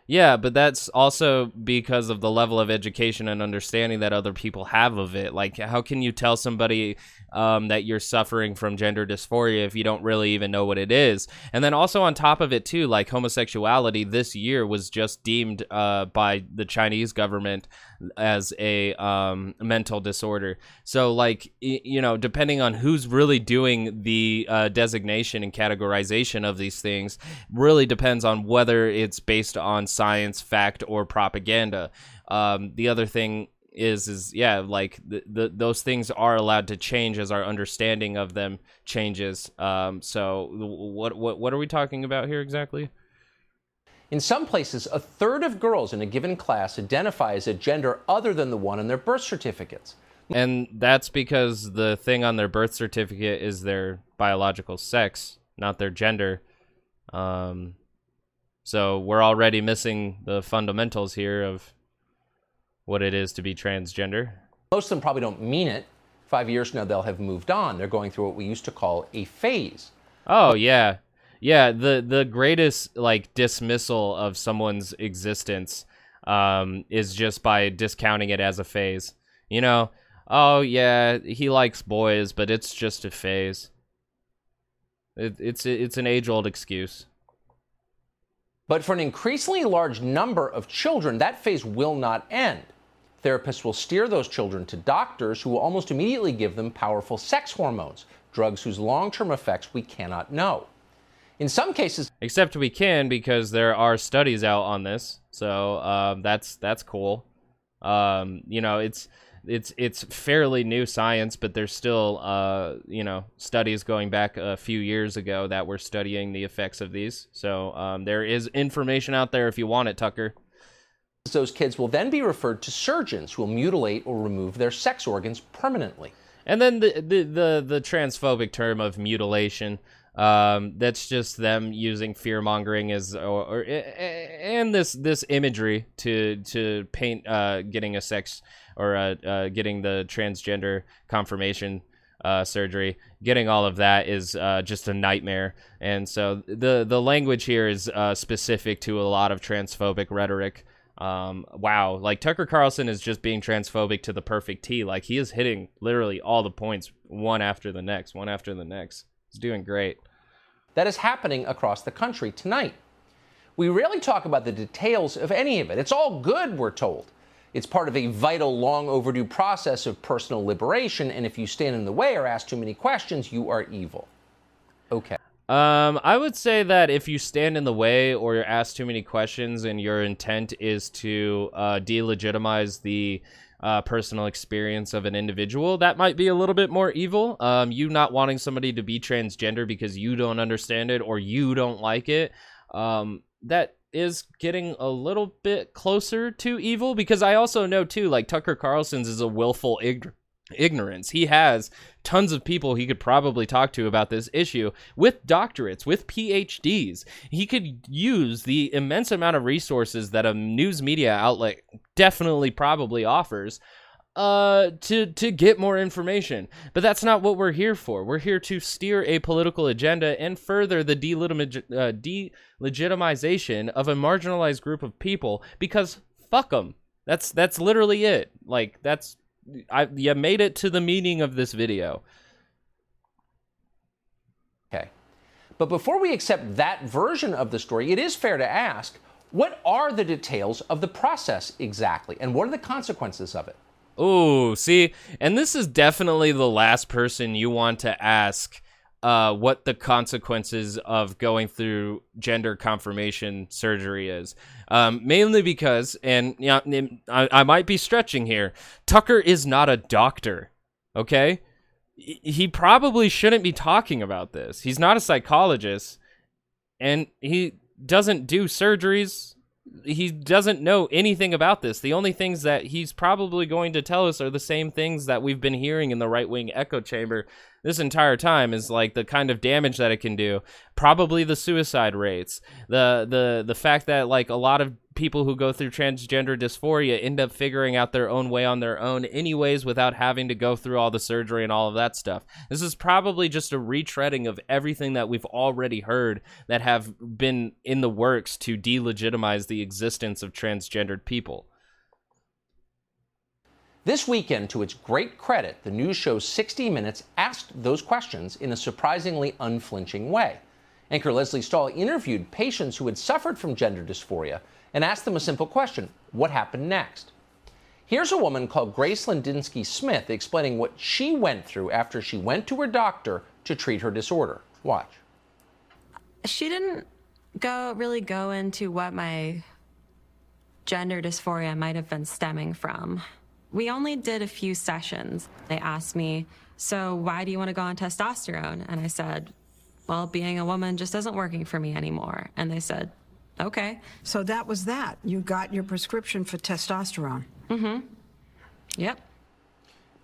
Yeah, but that's also because of the level of education and understanding that other people have of it. Like, how can you tell somebody that you're suffering from gender dysphoria if you don't really even know what it is? And then also on top of it, too, like homosexuality this year was just deemed by the Chinese government as a mental disorder. So, like, you know, depending on who's really doing the designation and categorization of these things really depends on whether it's based on science, fact, or propaganda. The other thing is yeah, like those things are allowed to change as our understanding of them changes. So what are we talking about here exactly? In some places, a third of girls in a given class identify as a gender other than the one in their birth certificates. And that's because the thing on their birth certificate is their biological sex, not their gender. So we're already missing the fundamentals here of what it is to be transgender? Most of them probably don't mean it. 5 years from now, they'll have moved on. They're going through what we used to call a phase. Oh, yeah. Yeah, the greatest, like, dismissal of someone's existence is just by discounting it as a phase. You know, oh, yeah, he likes boys, but it's just a phase. It's an age-old excuse. But for an increasingly large number of children, that phase will not end. Therapists will steer those children to doctors who will almost immediately give them powerful sex hormones, drugs whose long-term effects we cannot know. In some cases... Except we can, because there are studies out on this, so that's cool. You know, it's fairly new science, but there's still, you know, studies going back a few years ago that were studying the effects of these. So there is information out there if you want it, Tucker. Those kids will then be referred to surgeons who will mutilate or remove their sex organs permanently. And then the transphobic term of mutilation, that's just them using fear-mongering as, and this imagery to paint getting a sex or getting the transgender confirmation surgery. Getting all of that is just a nightmare. And so the language here is specific to a lot of transphobic rhetoric. Wow, like Tucker Carlson is just being transphobic to the perfect T. Like, he is hitting literally all the points, one after the next, one after the next. He's doing great. That is happening across the country tonight. We rarely talk about the details of any of it. It's all good, we're told. It's part of a vital, long overdue process of personal liberation, and if you stand in the way or ask too many questions, you are evil. Okay. I would say that if you stand in the way or you're asked too many questions and your intent is to delegitimize the personal experience of an individual, that might be a little bit more evil. You not wanting somebody to be transgender because you don't understand it or you don't like it, that is getting a little bit closer to evil, because I also know, too, like, Tucker Carlson's is a willful ignorance. He has tons of people he could probably talk to about this issue, with doctorates, with PhDs. He could use the immense amount of resources that a news media outlet definitely probably offers to get more information. But that's not what we're here for. We're here to steer a political agenda and further the delegitimization of a marginalized group of people, because fuck them. That's literally it. Like, that's... you made it to the meaning of this video. Okay. But before we accept that version of the story, it is fair to ask, what are the details of the process exactly? And what are the consequences of it? Oh, see, and this is definitely the last person you want to ask what the consequences of going through gender confirmation surgery is. Mainly because, and you know, I might be stretching here, Tucker is not a doctor, okay? He probably shouldn't be talking about this. He's not a psychologist, and he doesn't do surgeries. He doesn't know anything about this. The only things that he's probably going to tell us are the same things that we've been hearing in the right-wing echo chamber this entire time, is like the kind of damage that it can do, probably the suicide rates, the fact that, like, a lot of people who go through transgender dysphoria end up figuring out their own way on their own anyways, without having to go through all the surgery and all of that stuff. This is probably just a retreading of everything that we've already heard that have been in the works to delegitimize the existence of transgendered people. This weekend, to its great credit, the news show 60 Minutes asked those questions in a surprisingly unflinching way. Anchor Leslie Stahl interviewed patients who had suffered from gender dysphoria and asked them a simple question: what happened next? Here's a woman called Grace Lindinsky Smith explaining what she went through after she went to her doctor to treat her disorder. Watch. She didn't really go into what my gender dysphoria might have been stemming from. We only did a few sessions. They asked me, so why do you want to go on testosterone? And I said, well, being a woman just isn't working for me anymore. And they said, okay. So that was that. You got your prescription for testosterone. Mm-hmm. Yep.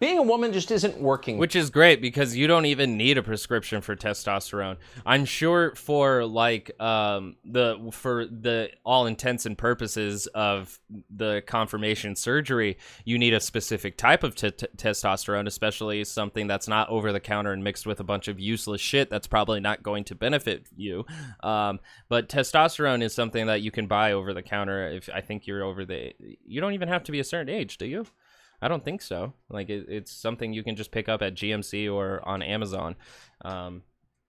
Being a woman just isn't working. Which is great, because you don't even need a prescription for testosterone. I'm sure for like for the all intents and purposes of the confirmation surgery, you need a specific type of testosterone, especially something that's not over the counter and mixed with a bunch of useless shit that's probably not going to benefit you. But testosterone is something that you can buy over the counter. If I think you're over the, you don't even have to be a certain age, do you? I don't think so. Like, it's something you can just pick up at GMC or on Amazon.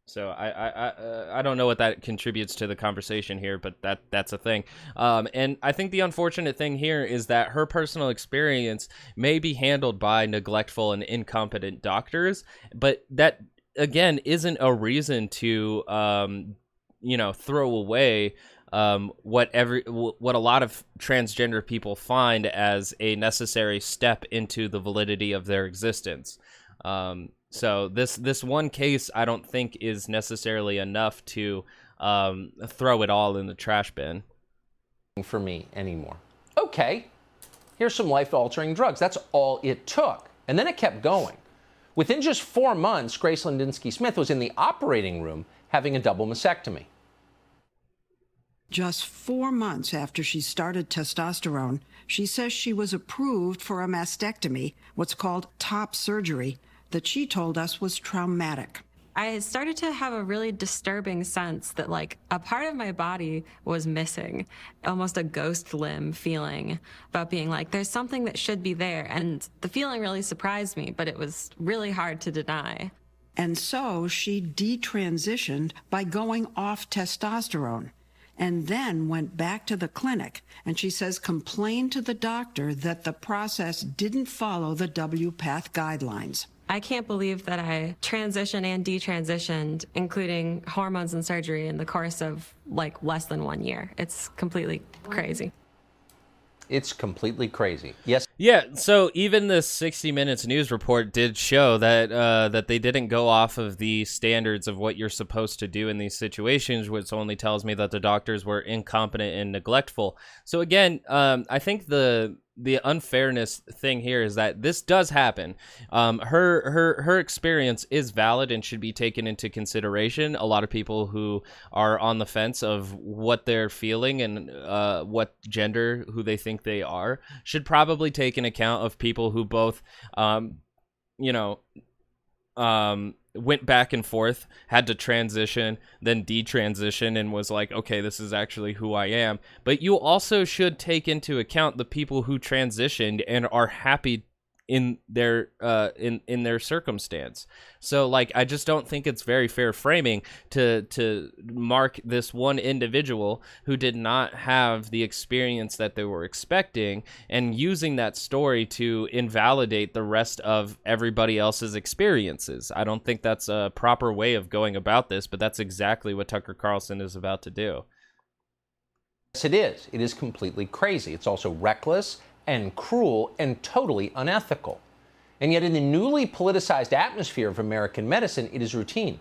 So I don't know what that contributes to the conversation here, but that's a thing. And I think the unfortunate thing here is that her personal experience may be handled by neglectful and incompetent doctors, but that, again, isn't a reason to, throw away what a lot of transgender people find as a necessary step into the validity of their existence. So this one case, I don't think, is necessarily enough to throw it all in the trash bin. For me anymore. Okay, here's some life-altering drugs. That's all it took. And then it kept going. Within just 4 months, Grace Lindinsky-Smith was in the operating room having a double mastectomy. Just 4 months after she started testosterone, she says she was approved for a mastectomy, what's called top surgery, that she told us was traumatic. I started to have a really disturbing sense that, like, a part of my body was missing, almost a ghost limb feeling about being like, there's something that should be there. And the feeling really surprised me, but it was really hard to deny. And so she detransitioned by going off testosterone, and then went back to the clinic, and she says complained to the doctor that the process didn't follow the WPATH guidelines. I can't believe that I transitioned and detransitioned, including hormones and surgery, in the course of, like, less than 1 year. It's completely crazy. It's completely crazy. Yes. Yeah. So even the 60 Minutes news report did show that that they didn't go off of the standards of what you're supposed to do in these situations, which only tells me that the doctors were incompetent and neglectful. So again, I think the unfairness thing here is that this does happen. Her experience is valid and should be taken into consideration. A lot of people who are on the fence of what they're feeling and what gender, who they think they are, should probably take an account of people who both, went back and forth, had to transition, then detransition, and was like, okay, this is actually who I am. But you also should take into account the people who transitioned and are happy in their in their circumstance. So, like, I just don't think it's very fair framing to mark this one individual who did not have the experience that they were expecting and using that story to invalidate the rest of everybody else's experiences. I don't think that's a proper way of going about this, but that's exactly what Tucker Carlson is about to do. Yes, it is. It is completely crazy. It's also reckless and cruel and totally unethical. And yet in the newly politicized atmosphere of American medicine, it is routine.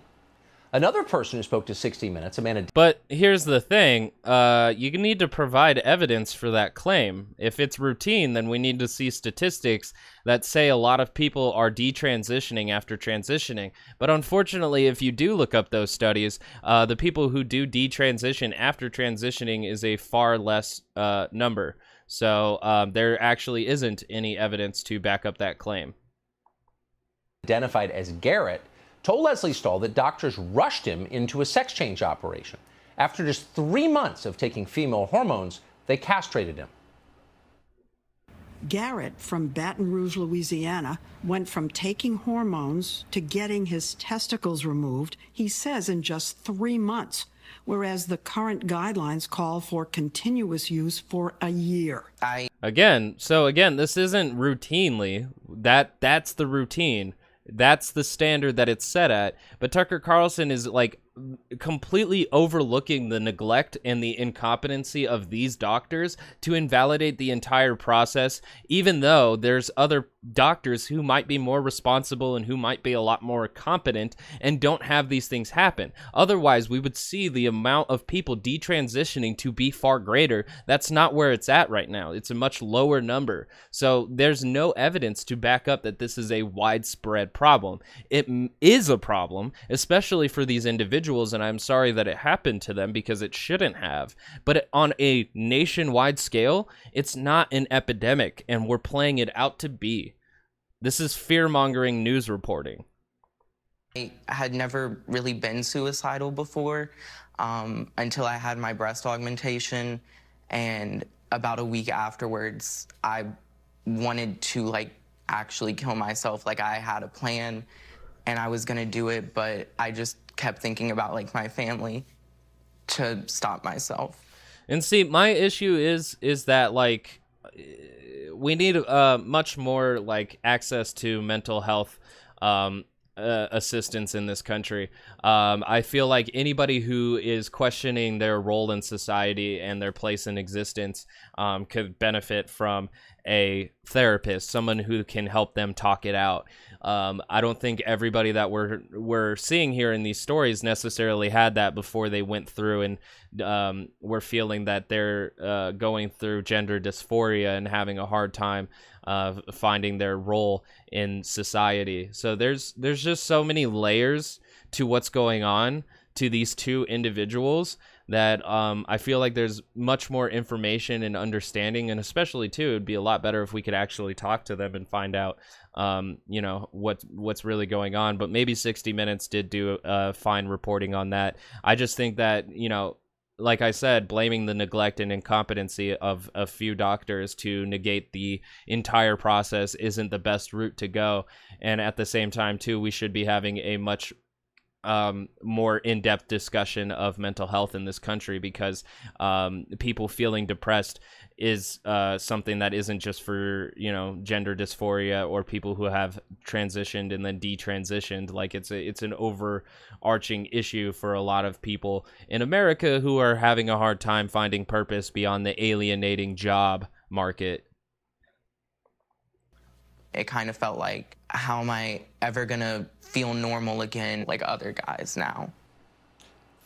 Another person who spoke to 60 Minutes, a man... But here's the thing. You need to provide evidence for that claim. If it's routine, then we need to see statistics that say a lot of people are detransitioning after transitioning. But unfortunately, if you do look up those studies, the people who do detransition after transitioning is a far less number. So there actually isn't any evidence to back up that claim. Identified as Garrett, told Leslie Stahl that doctors rushed him into a sex change operation. After just 3 months of taking female hormones, they castrated him. Garrett from Baton Rouge, Louisiana, went from taking hormones to getting his testicles removed, he says, in just 3 months. Whereas the current guidelines call for continuous use for a year. Again, this isn't routinely. That's the routine. That's the standard that it's set at. But Tucker Carlson is like completely overlooking the neglect and the incompetency of these doctors to invalidate the entire process, even though there's other doctors who might be more responsible and who might be a lot more competent and don't have these things happen. Otherwise, we would see the amount of people detransitioning to be far greater. That's not where it's at right now. It's a much lower number. So there's no evidence to back up that this is a widespread problem. It is a problem, especially for these individuals, and I'm sorry that it happened to them because it shouldn't have. But on a nationwide scale, it's not an epidemic, and we're playing it out to be. This is fear-mongering news reporting. I had never really been suicidal before until I had my breast augmentation. And about a week afterwards, I wanted to, actually kill myself. I had a plan, and I was going to do it, but I just kept thinking about, my family to stop myself. And see, my issue is that, we need much more access to mental health assistance in this country. I feel like anybody who is questioning their role in society and their place in existence could benefit from a therapist, someone who can help them talk it out. I don't think everybody that we're seeing here in these stories necessarily had that before they went through and were feeling that they're going through gender dysphoria and having a hard time finding their role in society. So there's just so many layers to what's going on to these two individuals that I feel like there's much more information and understanding, and especially too, it'd be a lot better if we could actually talk to them and find out what's really going on. But maybe 60 Minutes did do fine reporting on that. I just think that, like I said, blaming the neglect and incompetency of a few doctors to negate the entire process isn't the best route to go. And at the same time, too, we should be having a much more in-depth discussion of mental health in this country, because people feeling depressed is something that isn't just for, gender dysphoria or people who have transitioned and then detransitioned. It's an overarching issue for a lot of people in America who are having a hard time finding purpose beyond the alienating job market. It kind of felt like, how am I ever gonna feel normal again like other guys now?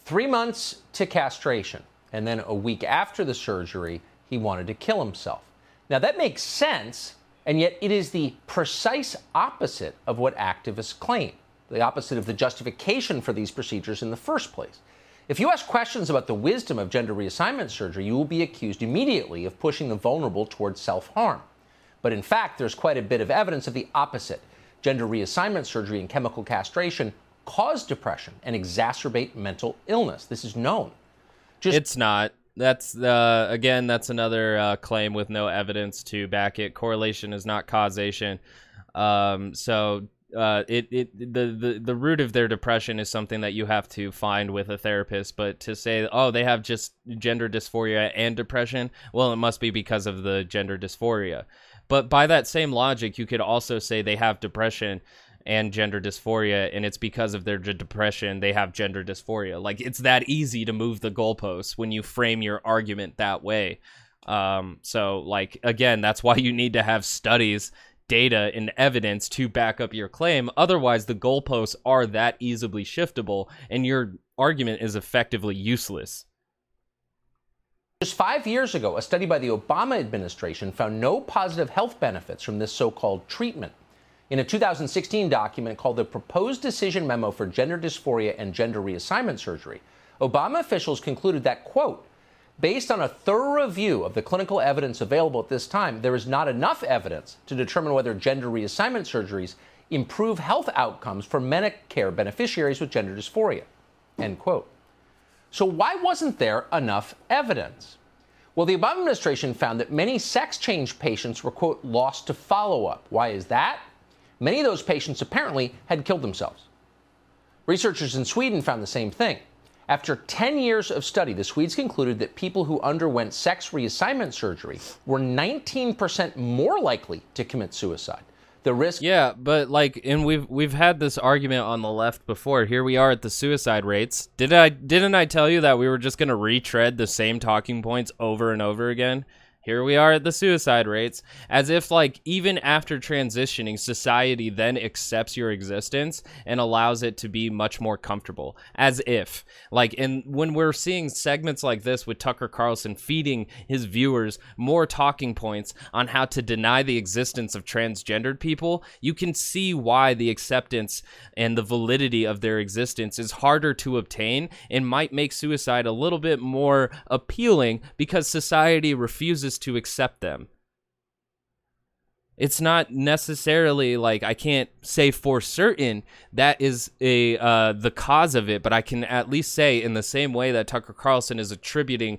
3 months to castration, and then a week after the surgery, he wanted to kill himself. Now that makes sense, and yet it is the precise opposite of what activists claim, the opposite of the justification for these procedures in the first place. If you ask questions about the wisdom of gender reassignment surgery, you will be accused immediately of pushing the vulnerable towards self-harm. But in fact, there's quite a bit of evidence of the opposite. Gender reassignment surgery and chemical castration cause depression and exacerbate mental illness. This is known. It's not. That's, again, that's another claim with no evidence to back it. Correlation is not causation. The root of their depression is something that you have to find with a therapist. But to say, oh, they have just gender dysphoria and depression, well, it must be because of the gender dysphoria. But by that same logic, you could also say they have depression and gender dysphoria, and it's because of their depression they have gender dysphoria. It's that easy to move the goalposts when you frame your argument that way. Again, that's why you need to have studies, data, and evidence to back up your claim. Otherwise, the goalposts are that easily shiftable, and your argument is effectively useless. Just 5 years ago, a study by the Obama administration found no positive health benefits from this so-called treatment. In a 2016 document called the Proposed Decision Memo for Gender Dysphoria and Gender Reassignment Surgery, Obama officials concluded that, quote, based on a thorough review of the clinical evidence available at this time, there is not enough evidence to determine whether gender reassignment surgeries improve health outcomes for Medicare beneficiaries with gender dysphoria, end quote. So why wasn't there enough evidence? Well, the Obama administration found that many sex change patients were, quote, lost to follow-up. Why is that? Many of those patients apparently had killed themselves. Researchers in Sweden found the same thing. After 10 years of study, the Swedes concluded that people who underwent sex reassignment surgery were 19% more likely to commit suicide. the risk. Yeah, but like, and we've had this argument on the left before. Here we are at the suicide rates. Didn't I tell you that we were just going to retread the same talking points over and over again? Here we are at the suicide rates, as if like even after transitioning, society then accepts your existence and allows it to be much more comfortable, as if like, and when we're seeing segments like this with Tucker Carlson feeding his viewers more talking points on how to deny the existence of transgendered people, you can see why the acceptance and the validity of their existence is harder to obtain and might make suicide a little bit more appealing because society refuses to accept them. It's not necessarily like, I can't say for certain that is a the cause of it, but I can at least say, in the same way that Tucker Carlson is attributing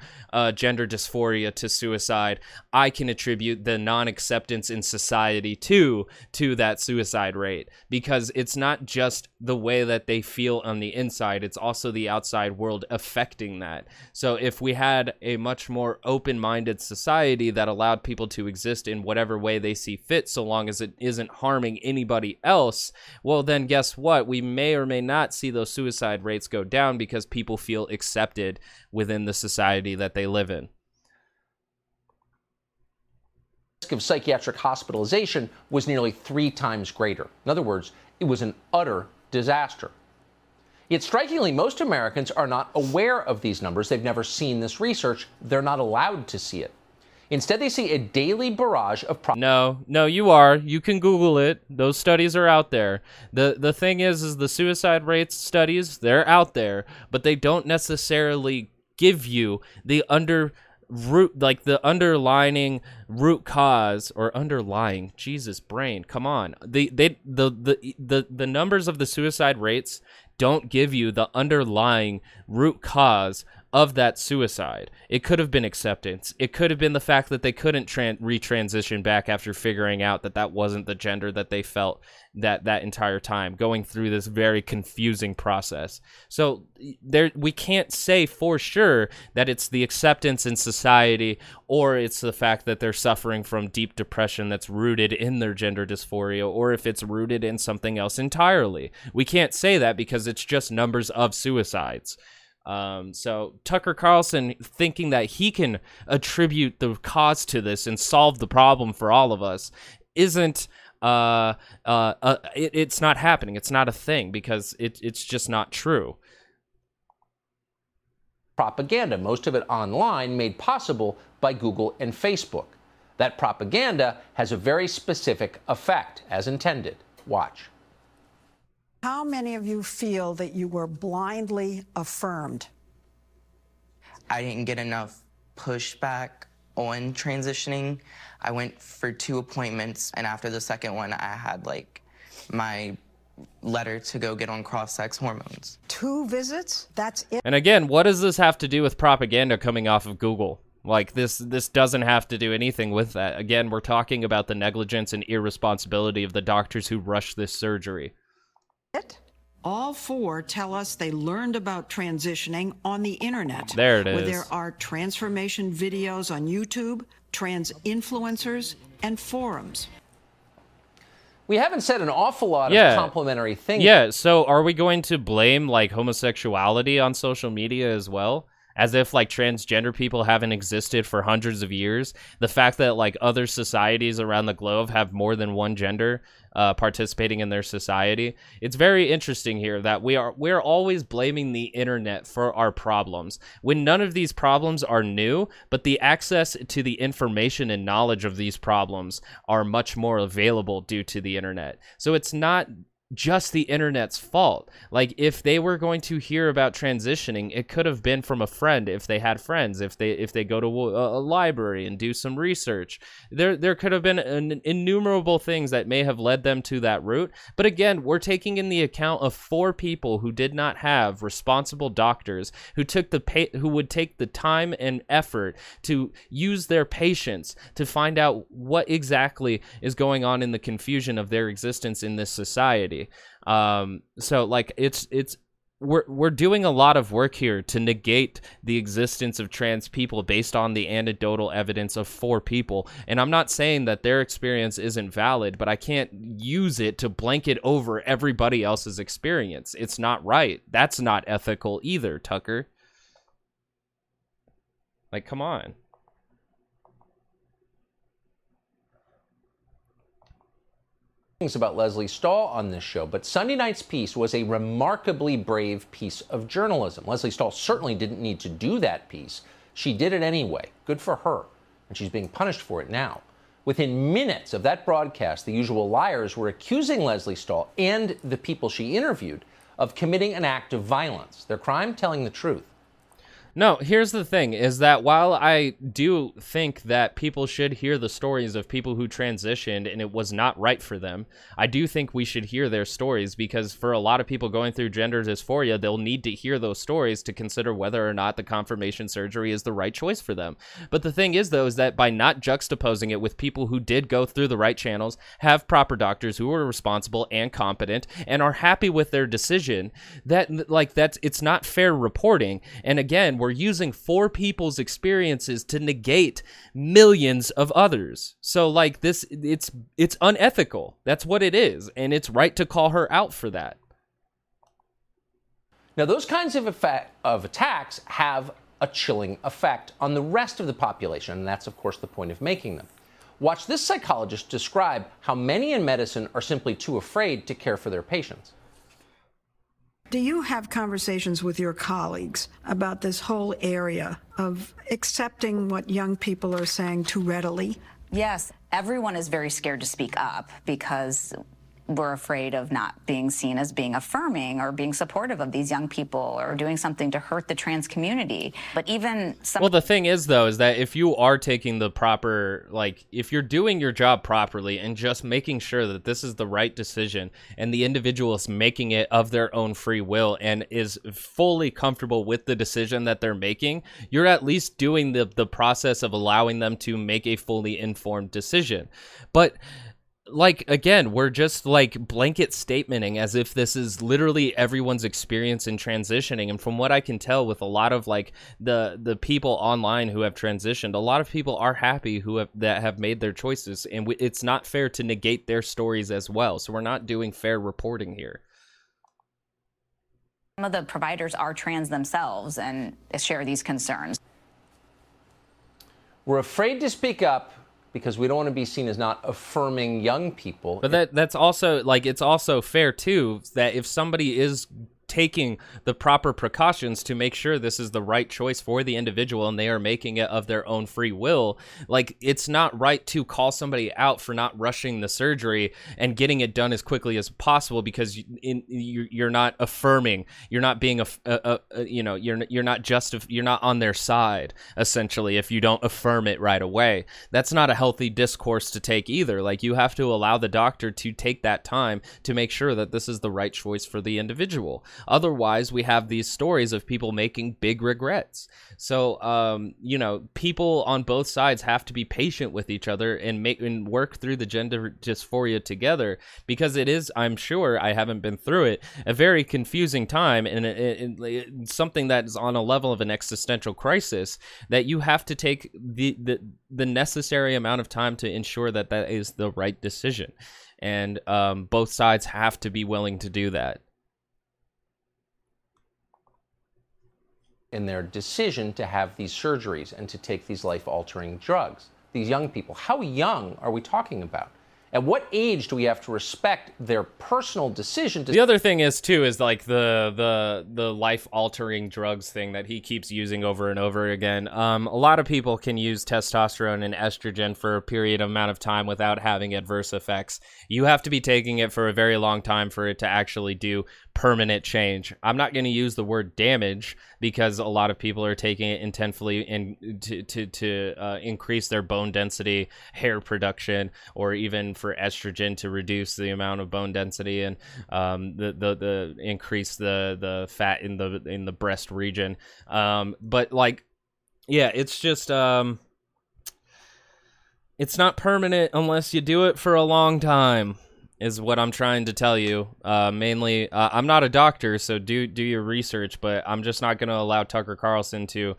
gender dysphoria to suicide, I can attribute the non-acceptance in society to that suicide rate, because it's not just the way that they feel on the inside, it's also the outside world affecting that. So if we had a much more open-minded society that allowed people to exist in whatever way they see fit, so long as it isn't harming anybody else, well then guess what, we may or may not see those suicide rates go down because people feel accepted within the society that they live in. The risk of psychiatric hospitalization was nearly 3 times greater. In other words, it was an utter disaster. Yet strikingly, most Americans are not aware of these numbers. They've never seen this research. They're not allowed to see it. Instead, they see a daily barrage of No, you are. You can Google it. Those studies are out there. The thing is the suicide rates studies, they're out there, but they don't necessarily give you the underlining root cause or underlying Jesus brain. Come on. The numbers of the suicide rates don't give you the underlying root cause of that suicide. It could have been acceptance. It could have been the fact that they couldn't retransition back after figuring out that that wasn't the gender that they felt that entire time, going through this very confusing process. So there, we can't say for sure that it's the acceptance in society or it's the fact that they're suffering from deep depression that's rooted in their gender dysphoria, or if it's rooted in something else entirely. We can't say that because it's just numbers of suicides. So Tucker Carlson thinking that he can attribute the cause to this and solve the problem for all of us isn't, it's not happening. It's not a thing because it's just not true. Propaganda, most of it online, made possible by Google and Facebook. That propaganda has a very specific effect, as intended. Watch. How many of you feel that you were blindly affirmed? I didn't get enough pushback on transitioning. I went for 2 appointments, and after the second one, I had, like, my letter to go get on cross-sex hormones. 2 visits? That's it. And again, what does this have to do with propaganda coming off of Google? Like, this doesn't have to do anything with that. Again, we're talking about the negligence and irresponsibility of the doctors who rushed this surgery. All 4 tell us they learned about transitioning on the internet. There it is. Where there are transformation videos on YouTube, trans influencers, and forums. We haven't said an awful lot of complimentary things. Yeah, so are we going to blame, like, homosexuality on social media as well? As if, like, transgender people haven't existed for hundreds of years. The fact that, like, other societies around the globe have more than one gender participating in their society. It's very interesting here that we're always blaming the internet for our problems, when none of these problems are new, but the access to the information and knowledge of these problems are much more available due to the internet. So it's not just the internet's fault. Like, if they were going to hear about transitioning, it could have been from a friend, if they had friends, if they go to a library and do some research. There could have been innumerable things that may have led them to that route. But again, we're taking in the account of 4 people who did not have responsible doctors who took who would take the time and effort to use their patience to find out what exactly is going on in the confusion of their existence in this society. So like, it's we're doing a lot of work here to negate the existence of trans people based on the anecdotal evidence of four people. And I'm not saying that their experience isn't valid, but I can't use it to blanket over everybody else's experience. It's not right. That's not ethical either, Tucker. Like, come on. Things about Leslie Stahl on this show, but Sunday night's piece was a remarkably brave piece of journalism. Leslie Stahl certainly didn't need to do that piece. She did it anyway. Good for her. And she's being punished for it now. Within minutes of that broadcast, the usual liars were accusing Leslie Stahl and the people she interviewed of committing an act of violence. Their crime? Telling the truth. No, here's the thing, is that while I do think that people should hear the stories of people who transitioned and it was not right for them, I do think we should hear their stories, because for a lot of people going through gender dysphoria, they'll need to hear those stories to consider whether or not the confirmation surgery is the right choice for them. But the thing is, though, is that by not juxtaposing it with people who did go through the right channels, have proper doctors who are responsible and competent and are happy with their decision, that, like, that's, it's not fair reporting. And again, we're using four people's experiences to negate millions of others. So like this, it's unethical. That's what it is. And it's right to call her out for that. Now, those kinds of attacks have a chilling effect on the rest of the population. And that's, of course, the point of making them. Watch this psychologist describe how many in medicine are simply too afraid to care for their patients. Do you have conversations with your colleagues about this whole area of accepting what young people are saying too readily? Yes. Everyone is very scared to speak up because we're afraid of not being seen as being affirming or being supportive of these young people or doing something to hurt the trans community. But even some— Well, the thing is, though, is that if you are taking the proper, like, if you're doing your job properly and just making sure that this is the right decision and the individual is making it of their own free will and is fully comfortable with the decision that they're making, you're at least doing the process of allowing them to make a fully informed decision. But like, again, we're just like blanket statementing as if this is literally everyone's experience in transitioning. And from what I can tell with a lot of like the people online who have transitioned, a lot of people are happy who have, that have made their choices. And it's not fair to negate their stories as well. So we're not doing fair reporting here. Some of the providers are trans themselves and share these concerns. We're afraid to speak up because we don't want to be seen as not affirming young people. But that's also, like, it's also fair, too, that if somebody is taking the proper precautions to make sure this is the right choice for the individual and they are making it of their own free will, like, it's not right to call somebody out for not rushing the surgery and getting it done as quickly as possible because you're not affirming, you're not being you know, you're not on their side, essentially, if you don't affirm it right away. That's not a healthy discourse to take either. Like, you have to allow the doctor to take that time to make sure that this is the right choice for the individual. Otherwise, we have these stories of people making big regrets. So, you know, people on both sides have to be patient with each other and work through the gender dysphoria together, because it is, I'm sure, I haven't been through it, a very confusing time and something that is on a level of an existential crisis that you have to take the necessary amount of time to ensure that that is the right decision. And both sides have to be willing to do that in their decision to have these surgeries and to take these life-altering drugs. These young people, how young are we talking about? At what age do we have to respect their personal decision? The other thing is, too, is like the life-altering drugs thing that he keeps using over and over again. A lot of people can use testosterone and estrogen for a period amount of time without having adverse effects. You have to be taking it for a very long time for it to actually do permanent change. I'm not going to use the word damage because a lot of people are taking it intentionally and to increase their bone density, hair production, or even for estrogen to reduce the amount of bone density and the increase the fat in the breast region. But like, yeah, it's just it's not permanent unless you do it for a long time. is what I'm trying to tell you. Mainly, I'm not a doctor, so do your research, but I'm just not going to allow Tucker Carlson to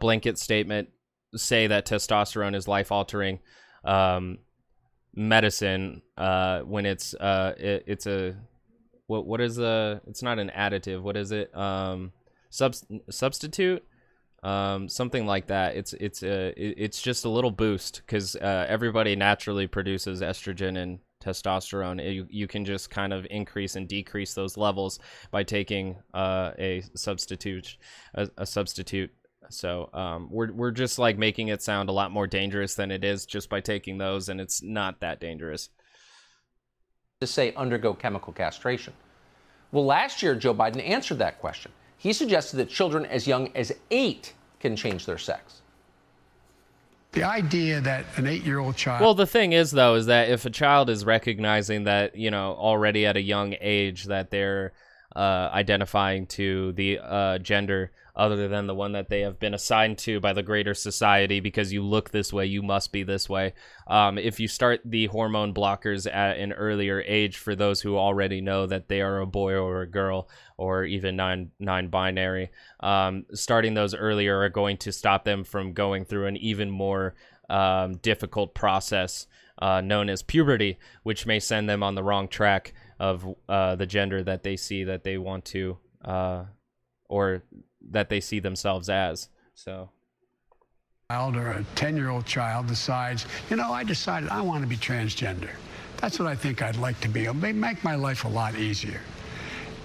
blanket statement say that testosterone is life-altering medicine when it's a what is a, it's not an additive, what is it, substitute, something like that. It's just a little boost, because everybody naturally produces estrogen and testosterone. You can just kind of increase and decrease those levels by taking a substitute. So we're just like making it sound a lot more dangerous than it is just by taking those, and it's not that dangerous. To say undergo chemical castration. Well, last year, Joe Biden answered that question. He suggested that children as young as 8 can change their sex. The idea that an 8-year-old child... Well, the thing is, though, is that if a child is recognizing that, you know, already at a young age that they're identifying to the gender other than the one that they have been assigned to by the greater society, because you look this way, you must be this way. If you start the hormone blockers at an earlier age for those who already know that they are a boy or a girl, or even non-binary, starting those earlier are going to stop them from going through an even more difficult process known as puberty, which may send them on the wrong track of the gender that they see that they want to or that they see themselves as. So or a 10-year-old child decides, you know, I decided I want to be transgender. That's what I think I'd like to be. It may make my life a lot easier.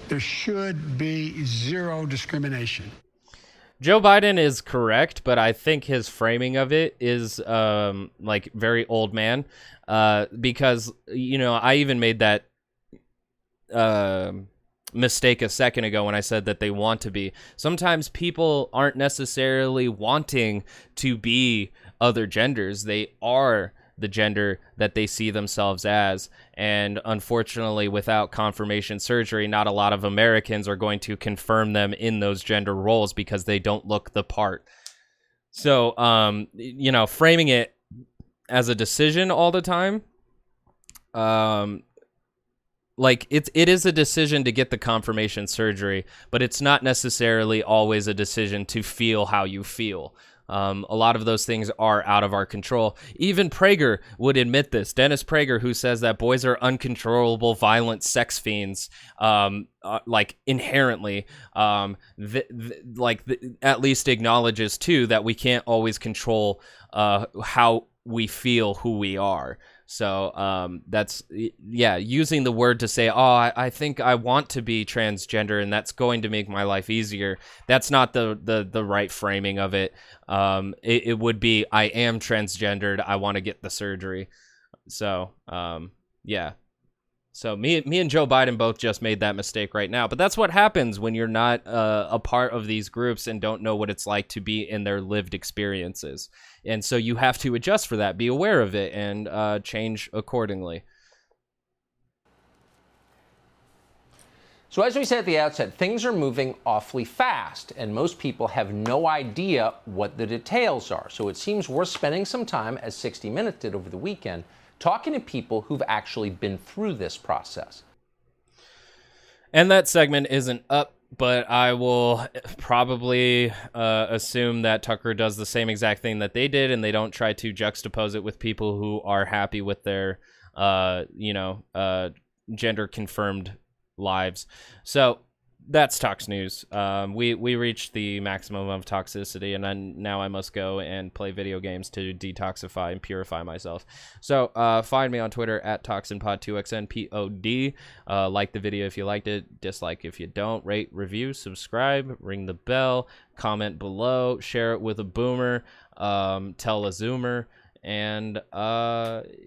There should be zero discrimination. Joe Biden is correct, but I think his framing of it is like very old man, because, you know, I even made that mistake a second ago when I said that they want to be. Sometimes people aren't necessarily wanting to be other genders. They are the gender that they see themselves as. And unfortunately, without confirmation surgery, not a lot of Americans are going to confirm them in those gender roles because they don't look the part. So, you know, framing it as a decision all the time, like it is a decision to get the confirmation surgery, but it's not necessarily always a decision to feel how you feel. A lot of those things are out of our control. Even Prager would admit this. Dennis Prager, who says that boys are uncontrollable, violent sex fiends, like inherently, at least acknowledges too that we can't always control how we feel who we are. So that's, yeah, using the word to say, oh, I think I want to be transgender and that's going to make my life easier. That's not the right framing of it. It would be, I am transgendered. I want to get the surgery. So, yeah. So me and Joe Biden both just made that mistake right now. But that's what happens when you're not a part of these groups and don't know what it's like to be in their lived experiences. And so you have to adjust for that, be aware of it, and change accordingly. So as we said at the outset, things are moving awfully fast, and most people have no idea what the details are. So it seems worth spending some time, as 60 Minutes did over the weekend, talking to people who've actually been through this process. And that segment isn't up, but I will probably assume that Tucker does the same exact thing that they did, and they don't try to juxtapose it with people who are happy with their, gender-confirmed lives. So that's Talks News. We reached the maximum of toxicity, and now I must go and play video games to detoxify and purify myself. So find me on Twitter at ToxinPod2XNPOD. Like the video if you liked it, dislike if you don't, rate, review, subscribe, ring the bell, comment below, share it with a boomer, tell a zoomer, and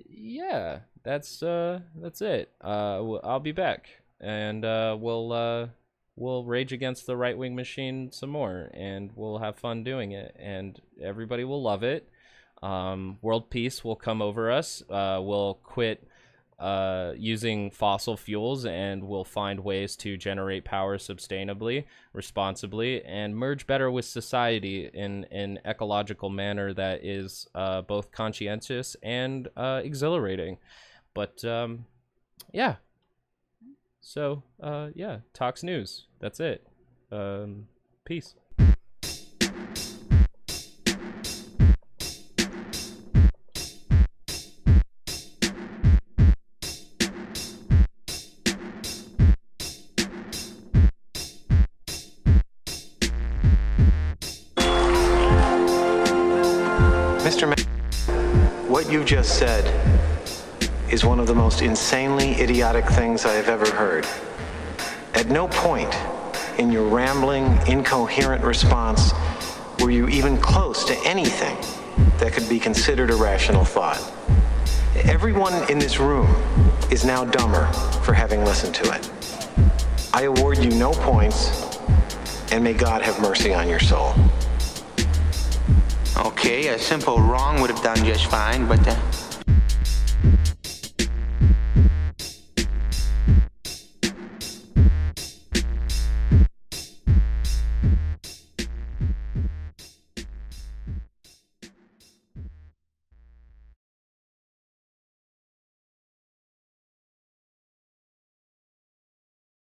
yeah, that's it. I'll be back, and we'll rage against the right-wing machine some more, and we'll have fun doing it, and everybody will love it. World peace will come over us. We'll quit using fossil fuels, and we'll find ways to generate power sustainably, responsibly, and merge better with society in an ecological manner that is both conscientious and exhilarating. But Yeah. So, yeah, Talks News. That's it. Peace. What you just said is one of the most insanely idiotic things I have ever heard. At no point in your rambling, incoherent response were you even close to anything that could be considered a rational thought. Everyone in this room is now dumber for having listened to it. I award you no points, and may God have mercy on your soul. Okay, a simple wrong would have done just fine, but